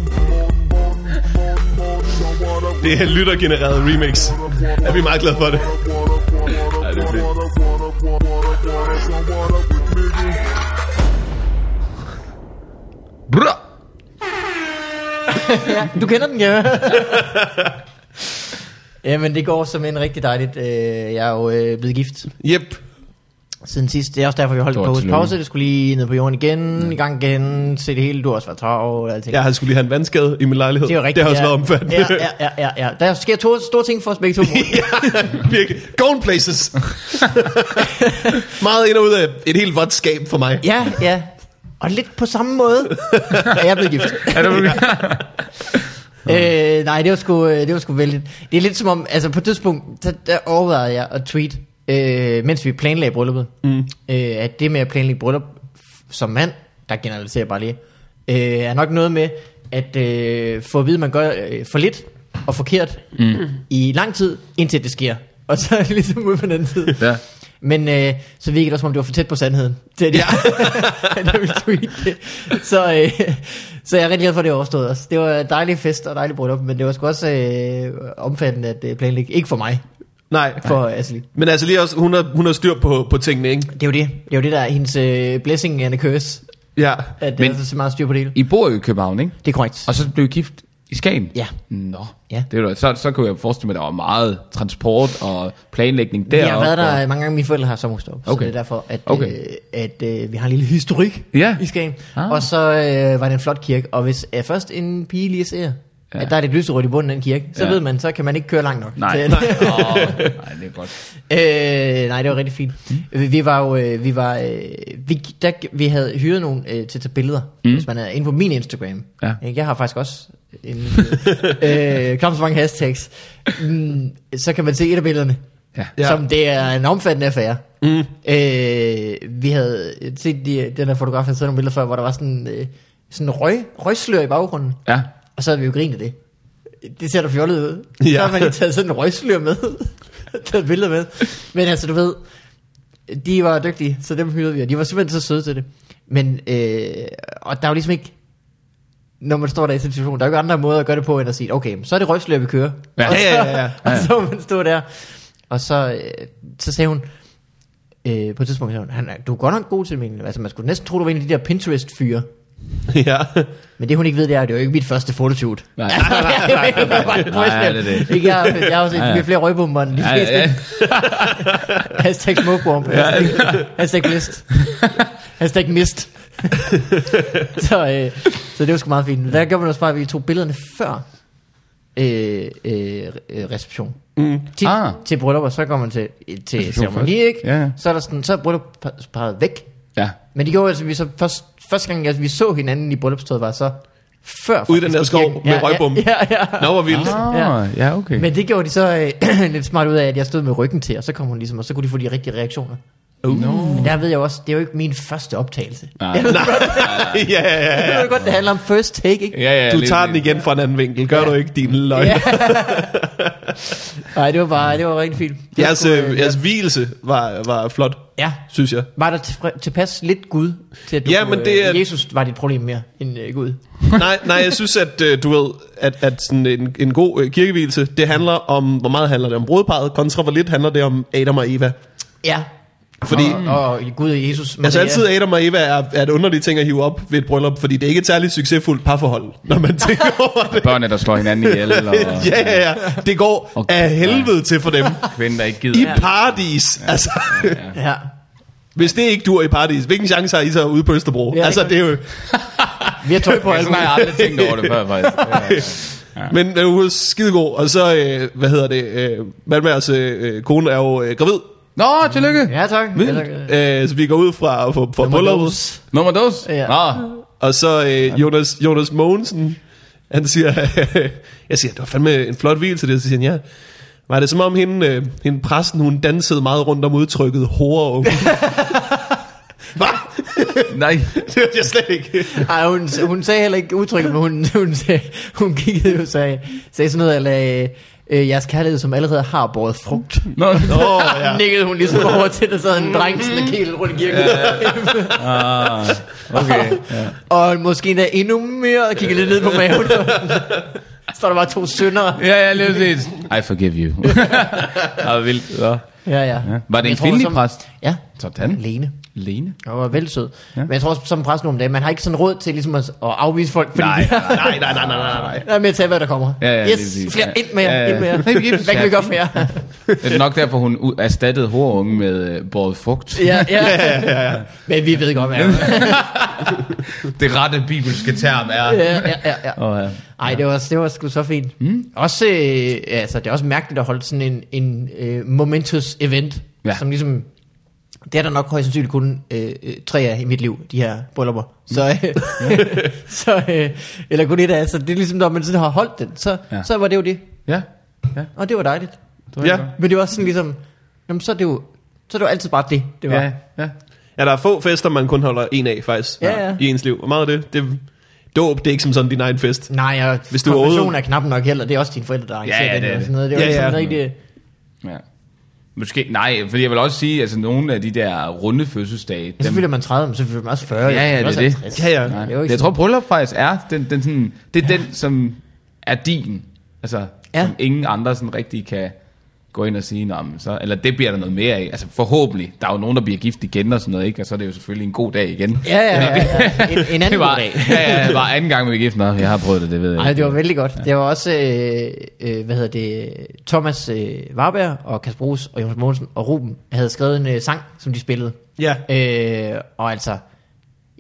morgen, morgen. Det er lyttergenereret remix. Er vi meget glade for det? Ej, det er fedt. Ja, du kender den, ja. Jamen, det går som en rigtig dejligt. Jeg er jo blevet gift. Jep. Siden sidst, det er også derfor, vi holdt på pause. Det skulle lige ned på jorden igen, ja. I gang igen, se det hele, du har også været travl og alting. Ja, han skulle lige have en vandskade i min lejlighed. Det er jo rigtigt. Det har også været omfattende. Ja, ja, ja, ja, ja. Der sker to store ting for os begge to. Ja, virkelig. Going places. Meget ind og ud af et helt vådt skab for mig. Ja, ja. Og lidt på samme måde er jeg blevet gift. Er du blevet gift? Øh, nej, det var sgu, det var sgu vældigt. Det er lidt som om, altså på et tidspunkt, der, der overvejede jeg at tweet, Øh, mens vi planlagde brylluppet, mm. øh, at det med at planlægge bryllup f- som mand, der generaliserer bare lige, øh, er nok noget med at øh, få at vide, at man gør øh, for lidt og forkert mm. i lang tid, indtil det sker. Og så er det ligesom ud på den anden side. Ja. Men øh, så virkede det også, om det var for tæt på sandheden. Det, ja. det. Så, øh, så jeg er rigtig glad for, at det overstod også. Det var en dejlig fest og dejlig bryllup, men det var sgu også øh, omfattende at øh, planlægge. Ikke for mig. Nej, for Asli. Men altså lige også, hun har, hun har styr på, på tingene, ikke? Det er jo det. Det er jo det, der er hendes uh, blessing and a curse. Ja. At der er så meget styr på det hele. I bor jo i København, ikke? Det er korrekt. Og så blev I gift i Skagen? Ja. Nå, ja. Det var, så, så kunne jeg forestille mig, at der var meget transport og planlægning deroppe. Jeg har været der og... mange gange, mine forældre har sommerstop. Okay. Så det er derfor, at, okay. øh, at øh, vi har en lille historik ja. I Skagen. Ah. Og så øh, var det en flot kirke. Og hvis øh, først en pige lige ser... Ja. At der er det lyserødt i bunden af den kirke. Så ja. Ved man, så kan man ikke køre langt nok. Nej, nej. Oh, nej det er godt. øh, Nej, det var rigtig fint. Mm. Vi var jo vi, var, vi, der, vi havde hyret nogen øh, til at tage billeder. Mm. Hvis man er inde på min Instagram ja. Jeg har faktisk også en, øh, knap så mange hashtags. mm, Så kan man se et af billederne ja. Som det er en omfattende affære. Mm. øh, Vi havde set de, den her fotograf, han havde nogle billeder før, hvor der var sådan, øh, sådan en røg, røgslør i baggrunden. Ja. Og så havde vi jo grinet det. Det ser da fjollet ud. Ja. Så har man lige taget sådan en røgslør med. Taget billeder med. Men altså, du ved, de var dygtige, så dem hyrede vi. Og de var simpelthen så søde til det. Men, øh, og der var ligesom ikke, når man står der i situationen, der er jo ikke andre måder at gøre det på, end at sige, okay, så er det røgslør, vi kører. Ja, og så, ja, ja, ja. Og så man stod der. Og så, øh, så sagde hun, øh, på et tidspunkt, sagde hun, han, du er godt nok god til det. Altså, man skulle næsten tro, du var en af de der Pinterest-fyre. Ja. Men det hun ikke ved, det er, at det var ikke mit første photoshoot. Nej, nej, nej, nej, nej, nej det er det. Jeg har, jeg har også set flere røgbomber end de fleste. Ja, ja. Hashtag smoke bomb. Hashtag, hashtag mist. Hashtag mist. Så, øh, så det var sgu meget fint. Der gør man også bare, at vi tog billederne før øh, øh, reception. Mm. Til, ah. til bryllup, og så går man til, til ceremoni, ikke? Ja. Så er der sådan, så er bryllupsparet væk. Ja. Men det gjorde altså, vi så først, første gang, altså, vi så hinanden i bryllupstøjet, var så før... Ude i den der skov med ja, røgbomben. Ja, ja, ja. Nå, hvor vildt. Ah, ja. Ja, okay. Men det gjorde de så øh, lidt smart ud af, at jeg stod med ryggen til, og så kom hun ligesom, og så kunne de få de rigtige reaktioner. Uh. No. Men der ved jeg også, det er jo ikke min første optagelse. Nej. Jeg ved Nej. Godt, ja, ja, ja. Jeg ved godt, det handler om first take, ikke? Ja, ja, du tager den igen fra en anden vinkel. Gør ja. Du ikke din løgn? Ja. Nej, det var bare, det var rigtig fint. Jeres, øh, jeres hvilelse var, var flot, ja. Synes jeg. Var der tilfre, tilpas lidt Gud til, at du, ja, men det er... Jesus var dit problem mere end øh, Gud? nej, nej, jeg synes, at øh, du ved, at, at sådan en, en god øh, kirkehvilelse, det handler om, hvor meget handler det om brudeparret, kontra hvor lidt handler det om Adam og Eva. Ja. Fordi, og, og Gud og Jesus Maria. Altså altid Adam og Eva er, er et underligt ting at hive op ved et bryllup, fordi det er ikke et særligt succesfuldt parforhold, når man tænker over det. Børnene der slår hinanden ihjel eller, ja, ja, ja. Det går og, af helvede ja. Til for dem. Kvinden der ikke gider. I paradis ja. Altså. Ja, ja, ja. Hvis det ikke dur i paradis, hvilken chance har I så ude på Østerbro? Ja, altså det er jo vi har tøj på altså. Jeg har aldrig tænkt over det før faktisk. Ja. Men er jo skidegod. Og så, øh, hvad hedder det øh, Madmads øh, kone er jo øh, gravid. Nå, tillykke. Ja, tak. Ja, øh, så vi går ud fra, fra, fra Nummer dos. Nummer dos? Ja. Nå. Og så øh, Jonas, Jonas Mogensen, han siger, jeg siger, det var fandme en flot hvil til det, så siger han, ja. Var det som om hende, øh, hende præsten, hun dansede meget rundt om udtrykket horror. Hvad? Nej, det var jeg slet ikke. Ej, hun, hun sagde heller ikke udtrykket, men hun, hun, sagde, hun kiggede jo og sagde, sagde sådan noget, eller... Øh, jeres kærlighed, som allerede har båret frugt. Nå, no. oh, ja. Nikkede hun ligesom over til, der sad en dreng sådan en kælen rundt i kirken. ah, okay. Yeah. Og, og måske endda endnu mere, og kiggede lidt ned på maven. Så der var to syndere. Ja, ja, lidt lidt. I forgive you. Og vildt, ja. Ja, ja. Var det en kvindelig som... præst? Ja. Sådan. Lene. Lene. Og var vældig sød. Ja. Men jeg tror også, som præst nogle dage, man har ikke sådan råd til ligesom at afvise folk. Fordi nej, nej, nej, nej, nej, nej, nej. Jeg er med at tage, hvad der kommer. Ja, ja, yes, flere, ja. Ind mere, ja, ja. Ind mere. Hvad kan vi gøre for jer? Det er nok derfor, hun erstattede horunge med båret frugt. Ja, ja, ja, ja. Men vi ved godt, hvad det rette bibelske term er. Ja, ja, ja, ja. Oh, ja. Ej, det var, det var sgu så fint. Mm. Også, øh, altså, det er også mærkeligt at holde sådan en, en øh, momentous event, ja. Som ligesom... Det er der nok højst sandsynligt kun øh, tre af i mit liv, de her bryllupper. Så, øh, så øh, eller kun et af, så det er ligesom, når man sådan har holdt den, så, ja. Så var det jo det. Ja. Ja. Og det var dejligt. Det var ja. Men det var også sådan ligesom, jamen, så er det jo så er det jo altid bare det, det var. Ja, ja. Ja, der er få fester, man kun holder en af faktisk ja, ja. I ens liv. Og meget af det, det dåb, det er ikke som sådan din egen fest. Nej, og hvis du konfirmationen er knap nok heller, det er også dine forældre, der arrangerer ja, ja, det. Det er sådan noget, det er ja, jo sådan ja. Rigtig... Ja. Måske, nej, fordi jeg vil også sige, altså nogle af de der runde fødselsdage... Ja, dem... så fylder man tredive, så fylder man også fyrre. Ja, ja, det er det. Det. Ja, ja. Nej, det er jeg tror, bryllup faktisk er, den, den, sådan, det er ja. Den, som er din. Altså, ja. Som ingen andre sådan rigtig kan gå ind og sige, nå, men så, eller det bliver der noget mere af. Altså forhåbentlig, der er jo nogen, der bliver gift igen og sådan noget, ikke? Og så er det jo selvfølgelig en god dag igen. Ja, ja, ja, ja. En, en anden var, god dag. Ja, ja, det var anden gang, vi blev gift. Nå, jeg har prøvet det, det ved jeg. Nej, det var vældig godt. Ja. Det var også, øh, øh, hvad hedder det, Thomas øh, Warberg og Kasper Grus og Jonas Mogensen og Ruben havde skrevet en øh, sang, som de spillede. Ja. Øh, og altså,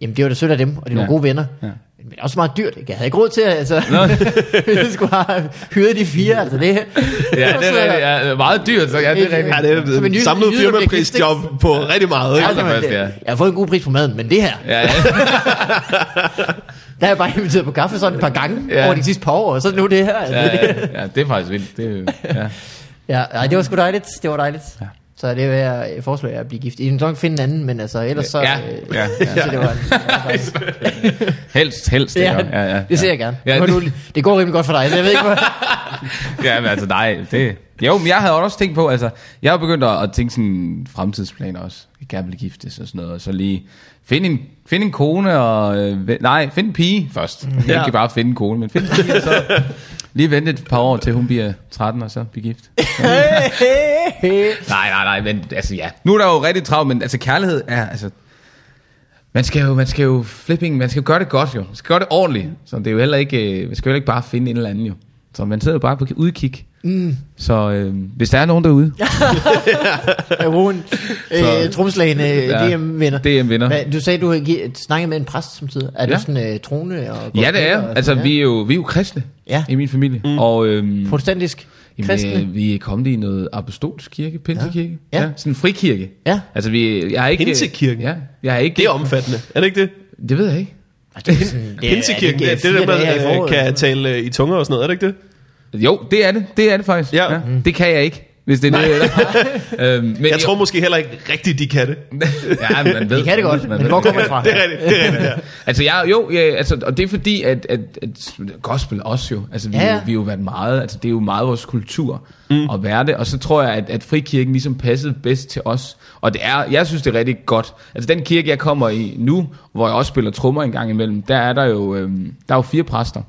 jamen det var da sødt af dem, og de var ja. Gode venner. Ja. Men også meget dyrt, ikke? Jeg havde ikke råd til, altså, hvis jeg skulle have hyret de fire, altså det. Ja, det er ja, meget dyrt, så ja, det er rigtigt. Ja, det er en samlet firmaprisjob på rigtig meget. Ja, altså, man, det, jeg har fået en god pris på maden, men det her. Ja, ja. Der har jeg bare inviteret på kaffe sådan et par gange ja. Over de sidste par år, og så er det nu det her. Altså. Ja, ja, ja, det er faktisk vildt. Det, ja. Ja, nej, det var sgu dejligt, det var dejligt. Ja. Så det vil jeg foreslå at blive gift. I kan nok finde en anden, men altså ellers så... Ja, øh, ja, ja. Så det var, altså, helst, helst. Det, ja, ja, ja, ja. Det ser jeg gerne. Ja, det, du, det går rimelig godt for dig, så jeg ved ikke, hvad... Ja, men altså nej, det... Jo, men jeg havde også tænkt på, altså... Jeg har begyndt at tænke sådan fremtidsplaner også. Jeg gerne vil giftes og sådan noget, og så lige... Find en, find en kone og... Øh, nej, find en pige først. Mm, ja. Jeg kan bare finde en kone, men find en pige og så... Lige vente et par år, til hun bliver tretten, og så bliver gift. nej, nej, nej, men altså ja. Nu er der jo rigtig travlt, men altså kærlighed er, altså... Man skal jo, man skal jo flipping, man skal jo gøre det godt jo. Man skal gøre det ordentligt. Så det er jo heller ikke, man skal jo heller ikke bare finde en eller anden jo. Så man sidder jo bare på udkig. Mm. Så øh, hvis der er nogen derude. Ja, tromslagene D M-vinder. D M-vinder. Du sagde, du snakkede med en præst samtidig. Er ja. Du sådan øh, trone? Og ja, det er. Altså, vi er jo, vi er jo kristne ja. I min familie. Mm. Og, øh, protestantisk jamen, kristne? Vi er kommet i noget apostolsk kirke, pinsekirke. Ja. Ja. Ja. Sådan en frikirke. Ja. Altså, vi, jeg har ikke... Pinsekirke? Ja. Jeg har ikke... Det er omfattende. Er det ikke det? Det ved jeg ikke. Altså, det er sådan, det, pinsekirken, det, det, det, det, det der, man kan tale i tunger og sådan noget. Er det ikke det? Jo, det er det. Det er det faktisk. Ja. Ja. Det kan jeg ikke, hvis det er det. øhm, men jeg tror jo. Måske heller ikke rigtigt, de kan det. Ja, man ved. De kan det godt, man men hvor kommer det fra? Det er det. Det er det, ja. Altså, jeg, jo, jeg, altså, og det er fordi, at, at, at gospel også jo, altså, vi har ja. Jo været meget, altså, det er jo meget vores kultur mm. at være det, og så tror jeg, at, at frikirken ligesom passede bedst til os, og det er, jeg synes, det er rigtig godt. Altså, den kirke, jeg kommer i nu, hvor jeg også spiller trommer en gang imellem, der er der jo, øhm, der er jo fire præster.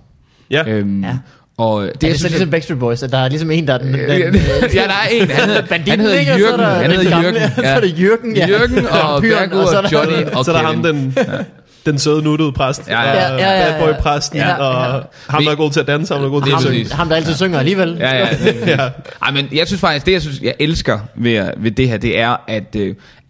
Ja. Øhm, ja. Og det, det er så ligesom Backstreet Boys, at der er ligesom en, der er den... den ja, der er en, han hedder Bandit, han hedder Jørgen, så er der, han hedder Jørgen, ja. Så er det Jørgen, ja. Jørgen og Bergo og, og Johnny og Kevin. Så er der ham, den, ja. Den søde nuttede præst, ja, ja, ja, ja, ja. Bad boy præsten, ja, ja, ja. Og ham, der er god til at danse, ham, der er god til at synge. Ham, der altid ja. Synger alligevel. Ja, ja, ja. Ja. Ej, men jeg synes faktisk, det jeg synes, jeg elsker ved, ved det her, det er, at,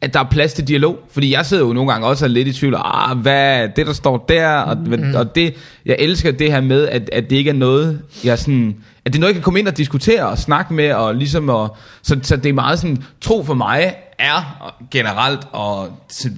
at der er plads til dialog, fordi jeg sidder jo nogle gange også lidt i tvivl, ah, hvad det der står der, og, mm. og det, jeg elsker det her med, at, at det ikke er noget, jeg sådan, at det er noget, jeg kan komme ind og diskutere og snakke med, og ligesom, og, så, så det er meget sådan, tro for mig er generelt, og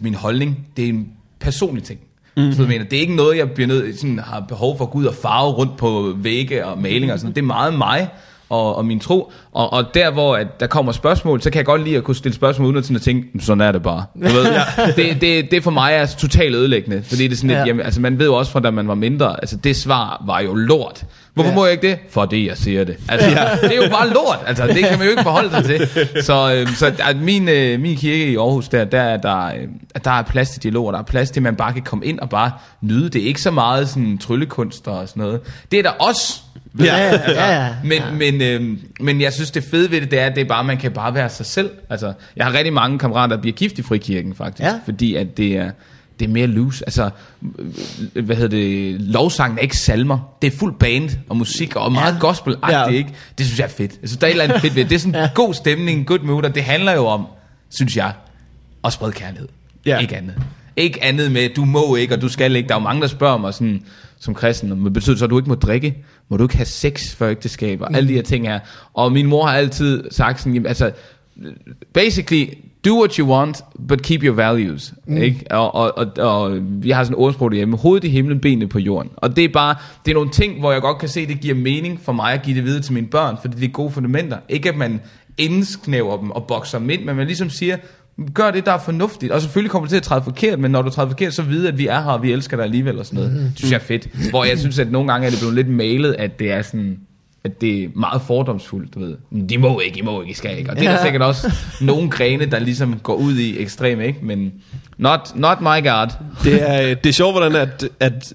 min holdning, det er en personlig ting. Mm-hmm. Så jeg mener, det er ikke noget, jeg bliver nødt, sådan, har behov for at gå ud og farve rundt på vægge og malinger og sådan. Det er meget mig og, og min tro. Og, og der, hvor at der kommer spørgsmål, så kan jeg godt lide at kunne stille spørgsmål uden at, sådan at tænke, sådan er det bare. Du ved, ja. det, det, det for mig er altså totalt ødelæggende. Fordi det er sådan lidt, ja. Jamen, altså man ved jo også fra da man var mindre, altså det svar var jo lort. Hvorfor ja. Må jeg ikke det? Fordi jeg siger det. Altså ja. Det er jo bare lort. Altså det kan man jo ikke forholde sig til. Så, øh, så at min, øh, min kirke i Aarhus, der, der, er, der, øh, der er plads til dialog, der er plads til, at man bare kan komme ind og bare nyde det. Ikke så meget sådan tryllekunst og sådan noget. Det er der også. Ja. Ja, altså, ja, ja. Men, men, øh, men jeg synes, det fede ved det, det er, at det er bare, at man kan bare være sig selv. Altså, jeg har rigtig mange kammerater, der bliver gift i frikirken, faktisk. Ja. Fordi at det er... Det er mere loose. Altså, hvad hedder det? Lovsangen er ikke salmer. Det er fuld band og musik og meget ja. Gospel-agtigt, ja. Ikke? Det synes jeg er fedt. Jeg synes, der er et eller andet fedt ved det. Det er sådan en ja. God stemning, good mood, og det handler jo om, synes jeg, at sprede kærlighed. Ja. Ikke andet. Ikke andet med, du må ikke, og du skal ikke. Der er jo mange, der spørger mig sådan, som kristen, men betyder så, at du ikke må drikke? Må du ikke have sex før ægteskab? Og mm. alle de her ting her. Og min mor har altid sagt sådan, jamen, altså, basically... Do what you want, but keep your values. Mm. Ikke? Og, og, og, og jeg har sådan et ordsprog derhjemme. Hovedet i himlen, benene på jorden. Og det er bare, det er nogle ting, hvor jeg godt kan se, at det giver mening for mig at give det videre til mine børn, fordi det er gode fundamenter. Ikke at man indsknæver dem og bokser dem ind, men man ligesom siger, gør det, der er fornuftigt. Og selvfølgelig kommer det til at træde forkert, men når du træder forkert, så vide, at vi er her, og vi elsker dig alligevel og sådan noget. Mm. Det synes jeg er fedt. Hvor jeg synes, at nogle gange er det blevet lidt malet, at det er sådan... at det er meget fordomsfuldt, du ved. De må ikke, de må ikke, de skal ikke. Og det er ja. Der sikkert også nogle grene, der ligesom går ud i ekstrem, ikke? Men not, not my god. Det er, det er sjovt, hvordan at, at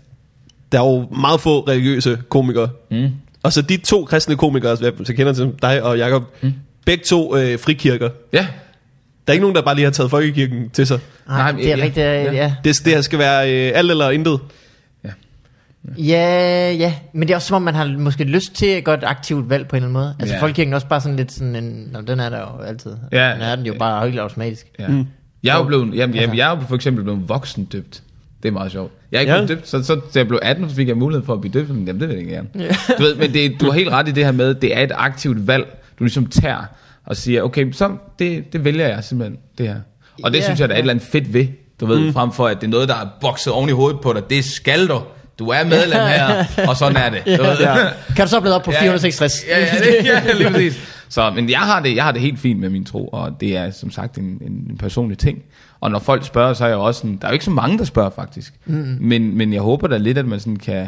der er jo meget få religiøse komikere. Mm. Og så de to kristne komikere, så kender til dig og Jakob, mm. begge to øh, frikirker. Ja. Der er ikke nogen, der bare lige har taget folkekirken til sig. Nej, det er ja, rigtigt, ja. Ja. Det, det her skal være øh, alt eller intet. Ja, ja, men det er også som om man har måske lyst til et godt aktivt valg på en eller anden måde. Altså ja. Folkekirken er også bare sådan lidt sådan en, den er der jo altid. Ja. Den er den jo bare helt automatisk. Ja. Mm. Jeg er jo blevet, jamen, altså. jeg er for eksempel blevet voksendøbt. Det er meget sjovt. Jeg er ikke ja. blevet døbt, så, så da jeg blev atten, så fik jeg mulighed for at blive døbt. Men jamen, det vil jeg gerne. Ja. Du ved, men det, du har helt ret i det her med, det er et aktivt valg. Du ligesom tager og siger, okay, så det, det vælger jeg simpelthen det her. Og det ja, synes jeg der er ja. Et eller andet fedt ved. Du ved, mm. frem for at det er noget der er bokset oven i hovedet på dig. Det skal du. Du er medlem her, og sådan er det. Du ja. Ved. Kan du så blive op på fire hundrede seksogtres? Ja, ja, ja, ja, lige præcis. Så, men jeg har, det, jeg har det helt fint med min tro, og det er som sagt en, en personlig ting. Og når folk spørger, så er jeg også sådan, der er jo ikke så mange, der spørger faktisk. Mm. Men, men jeg håber da lidt, at man sådan kan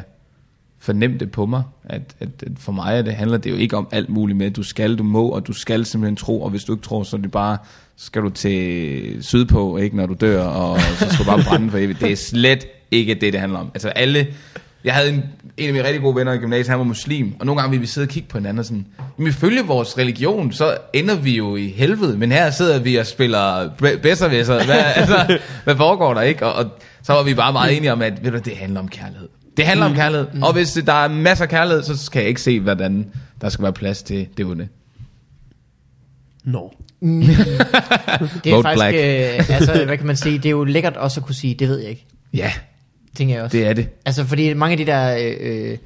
fornemme det på mig. At, at, at for mig det handler det jo ikke om alt muligt med, du skal, du må, og du skal simpelthen tro. Og hvis du ikke tror, så er det bare, skal du til sydpå, ikke, når du dør, og så skal du bare brænde for evigt. Det er slet ikke det, det handler om. Altså alle... Jeg havde en, en af mine rigtig gode venner i gymnasiet, han var muslim, og nogle gange ville vi sidde og kigge på hinanden og sådan, jamen ifølge vores religion, så ender vi jo i helvede, men her sidder vi og spiller bedservæsser. Hvad, altså, hvad foregår der, ikke? Og, og så var vi bare meget enige om, at ved du, det handler om kærlighed. Det handler om kærlighed, og hvis der er masser af kærlighed, så kan jeg ikke se, hvordan der skal være plads til det onde. No. Mm. Det er Vote faktisk, øh, altså, hvad kan man sige, det er jo lækkert også at kunne sige, det ved jeg ikke. Ja, tænker jeg også. Det er det. Altså fordi mange af de der øh,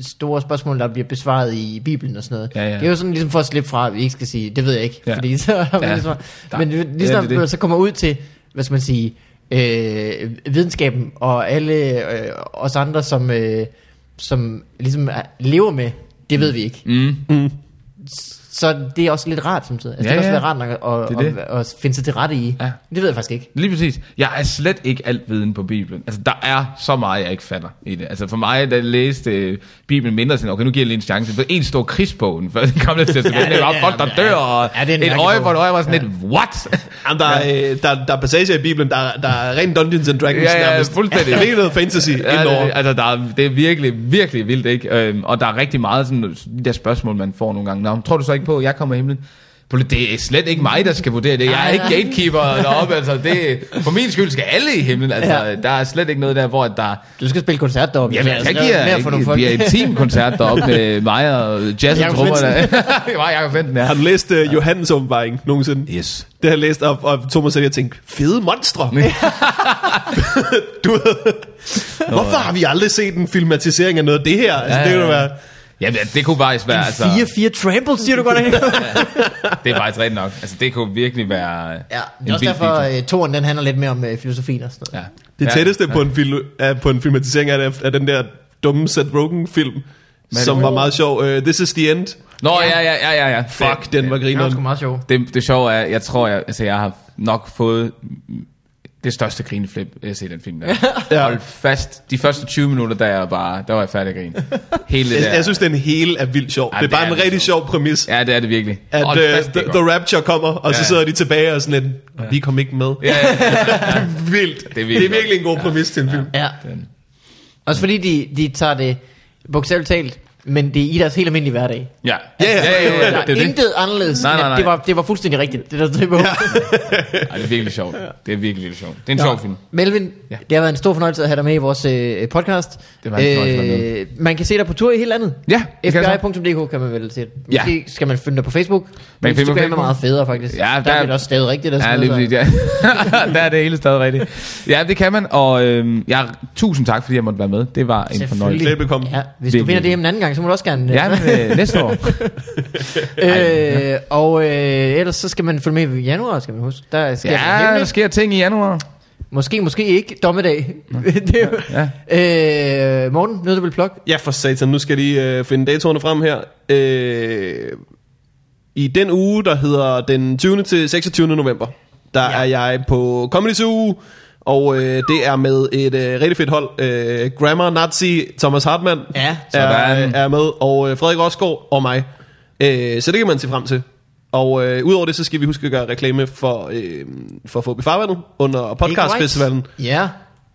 store spørgsmål, der bliver besvaret i Bibelen og sådan noget, ja, ja. Det er jo sådan ligesom for at slippe fra, at vi ikke skal sige, det ved jeg ikke, ja. Fordi så ja. Ligesom, men ligesom ja, man så kommer ud til, hvad skal man sige, øh, videnskaben og alle øh, os andre, som, øh, som ligesom lever med, det ved vi ikke. Mm. Mm. Så det er også lidt rart samtidig. Altså, ja, det kan også ja. Være rart at, at, at, at finde sig til rette i. Ja. Det ved jeg faktisk ikke. Lige præcis. Jeg er slet ikke alt viden på Bibelen. Altså, der er så meget, jeg ikke fatter i det. Altså, for mig, da jeg læste Bibelen mindre, sådan, okay, nu giver jeg lige en chance. For en stor krigsbogen, før den kom der til at sige, ja, det var folk, der dør, ja, og ja, et øje for et øje var sådan ja. Et, what? Jamen, der, ja. er, der, der er passager i Bibelen, der, der er rent Dungeons and Dragons. Ja, ja, ja fuldstændig. Der er virkelig noget fantasy ja, indover. Altså, der er, det er virkelig, virkelig vildt, ikke? Og der er rigtig meget sådan, de der spørgsmål, man får nogle gange. Nå, tror du så ikke på, jeg kommer i himlen? Det er slet ikke mig, der skal vurdere det. Jeg er ikke gatekeeper deroppe. Altså, det, for min skyld skal alle i himlen. Altså, ja. Der er slet ikke noget der, hvor der... Du skal spille koncert deroppe. Jamen, jeg, jeg giver, giver et teamkoncert deroppe med mig og jazz og trummer. Det var Jakob Fenton, ja. Har du læst uh, Johannes åbenbaring nogensinde? Yes. Det har jeg læst, og, og Thomas og jeg tænkte, fede monstre. Du, hvorfor har vi aldrig set en filmatisering af noget af det her? Altså, ja, ja, ja. Det kunne være... Jamen, det kunne faktisk være... En fire-fire altså... trample, siger du godt af. Det er faktisk rigtigt nok. Altså, det kunne virkelig være... Ja, det er også derfor, uh, toren, den handler lidt mere om uh, filosofien og sådan noget. Ja. Det tætteste ja. På, en fil- uh, på en filmatisering af, af den der dumme Seth Rogen-film, som det? Var meget sjov. Uh, This is the End. Nå, ja, ja, ja, ja. ja. Fuck, det, den var grineren. Det var sgu meget sjov. Det, det sjove er, jeg tror, jeg, altså, jeg har nok fået... Det største grineflip, jeg ser den film der. Ja. Hold fast. De første tyve minutter, der, er bare, der var jeg færdig at grine. Hele det der. Jeg, jeg synes, den hele er vildt sjov. Ja, det er det bare er en rigtig sjov. sjov præmis. Ja, det er det virkelig. At uh, fast, det the, the Rapture kommer, og ja. Så sidder de tilbage og sådan lidt, ja. Vi kom ikke med. Ja, ja, ja, ja. Det er vildt. Det er, det er virkelig en god ja. Præmis til en film. Ja. Ja. Også fordi de, de tager det bogstaveligt talt, men det er i deres helt almindelige hverdag. Ja. Altså, yeah, yeah, yeah, yeah, yeah. Det er intet anderledes. Nej, nej, nej. Det, var, det var fuldstændig rigtigt. Det, der, det, var. Ja. Ej, det er virkelig sjovt. Det er virkelig, virkelig sjovt. Det er en ja. sjov film. Melvin, ja. Det har været en stor fornøjelse at have dig med i vores øh, podcast. Det var en fornøjelse. Øh, man kan se dig på tur i hele landet. Ja. F B I punktum d k kan man vel se. Ja. Måske skal man finde dig på Facebook. Man kan finde mig meget federe faktisk. Ja, der, der er det også stadig rigtigt. Der, ja, lidt, ja. Der er det hele stadig rigtigt. Ja, det kan man. Og øh, ja, tusind tak, fordi jeg måtte være med. Det var en fornøjelse. Velbekomme. Ja, hvis du vinder det en anden gang, så må du også gerne... Ja, men, næste år. øh, ja. Og øh, ellers så skal man følge med i januar, skal man huske. Der sker ja, der sker ting i januar. Måske, måske ikke. Dommedag. Det er, ja. øh, Morten, noget du vil plukke? Ja, for satan. Nu skal de øh, finde datorerne frem her. Øh, I den uge, der hedder den tyvende til seksogtyvende november, der ja. Er jeg på Comedy Zoo. Og øh, det er med et øh, rigtig fedt hold. øh, Grammar Nazi Thomas Hartmann ja, er, øh, er med. Og øh, Frederik Rosgaard og mig. øh, Så det kan man se frem til. Og øh, udover det, så skal vi huske at gøre reklame for øh, for at få i farvandet under podcastfestivalen. Ja.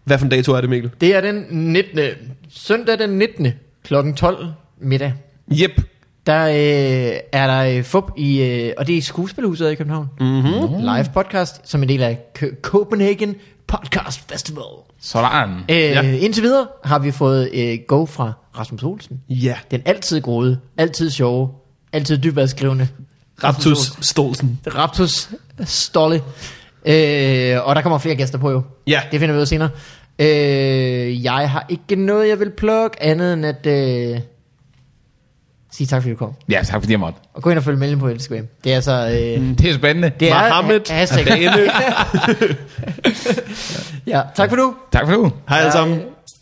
Hvad for en dato er det, Mikkel? Det er den nittende søndag den nittende klokken tolv middag. Jep. Der øh, er der fup i, øh, og det er i Skuespilhuset i København. Mm-hmm. Live podcast som en del af K- Copenhagen Podcast Festival. Sådan. Øh, ja. Indtil videre har vi fået øh, go fra Rasmus Olsen. Ja. Den altid gode, altid sjove, altid dybadskrivende. Raptus Stolsen. Raptus Stolle. Øh, og der kommer flere gæster på jo. Ja. Det finder vi ud af senere. Øh, jeg har ikke noget, jeg vil plukke, andet end at... Øh, sige tak fordi du kom. Ja, tak fordi jeg måtte. Og gå ind og følge Melvin på Instagram. Det er altså øh, mm, det er spændende. Det er Mohammed Habana. Ja, tak for nu. Tak for nu. Hej alle sammen.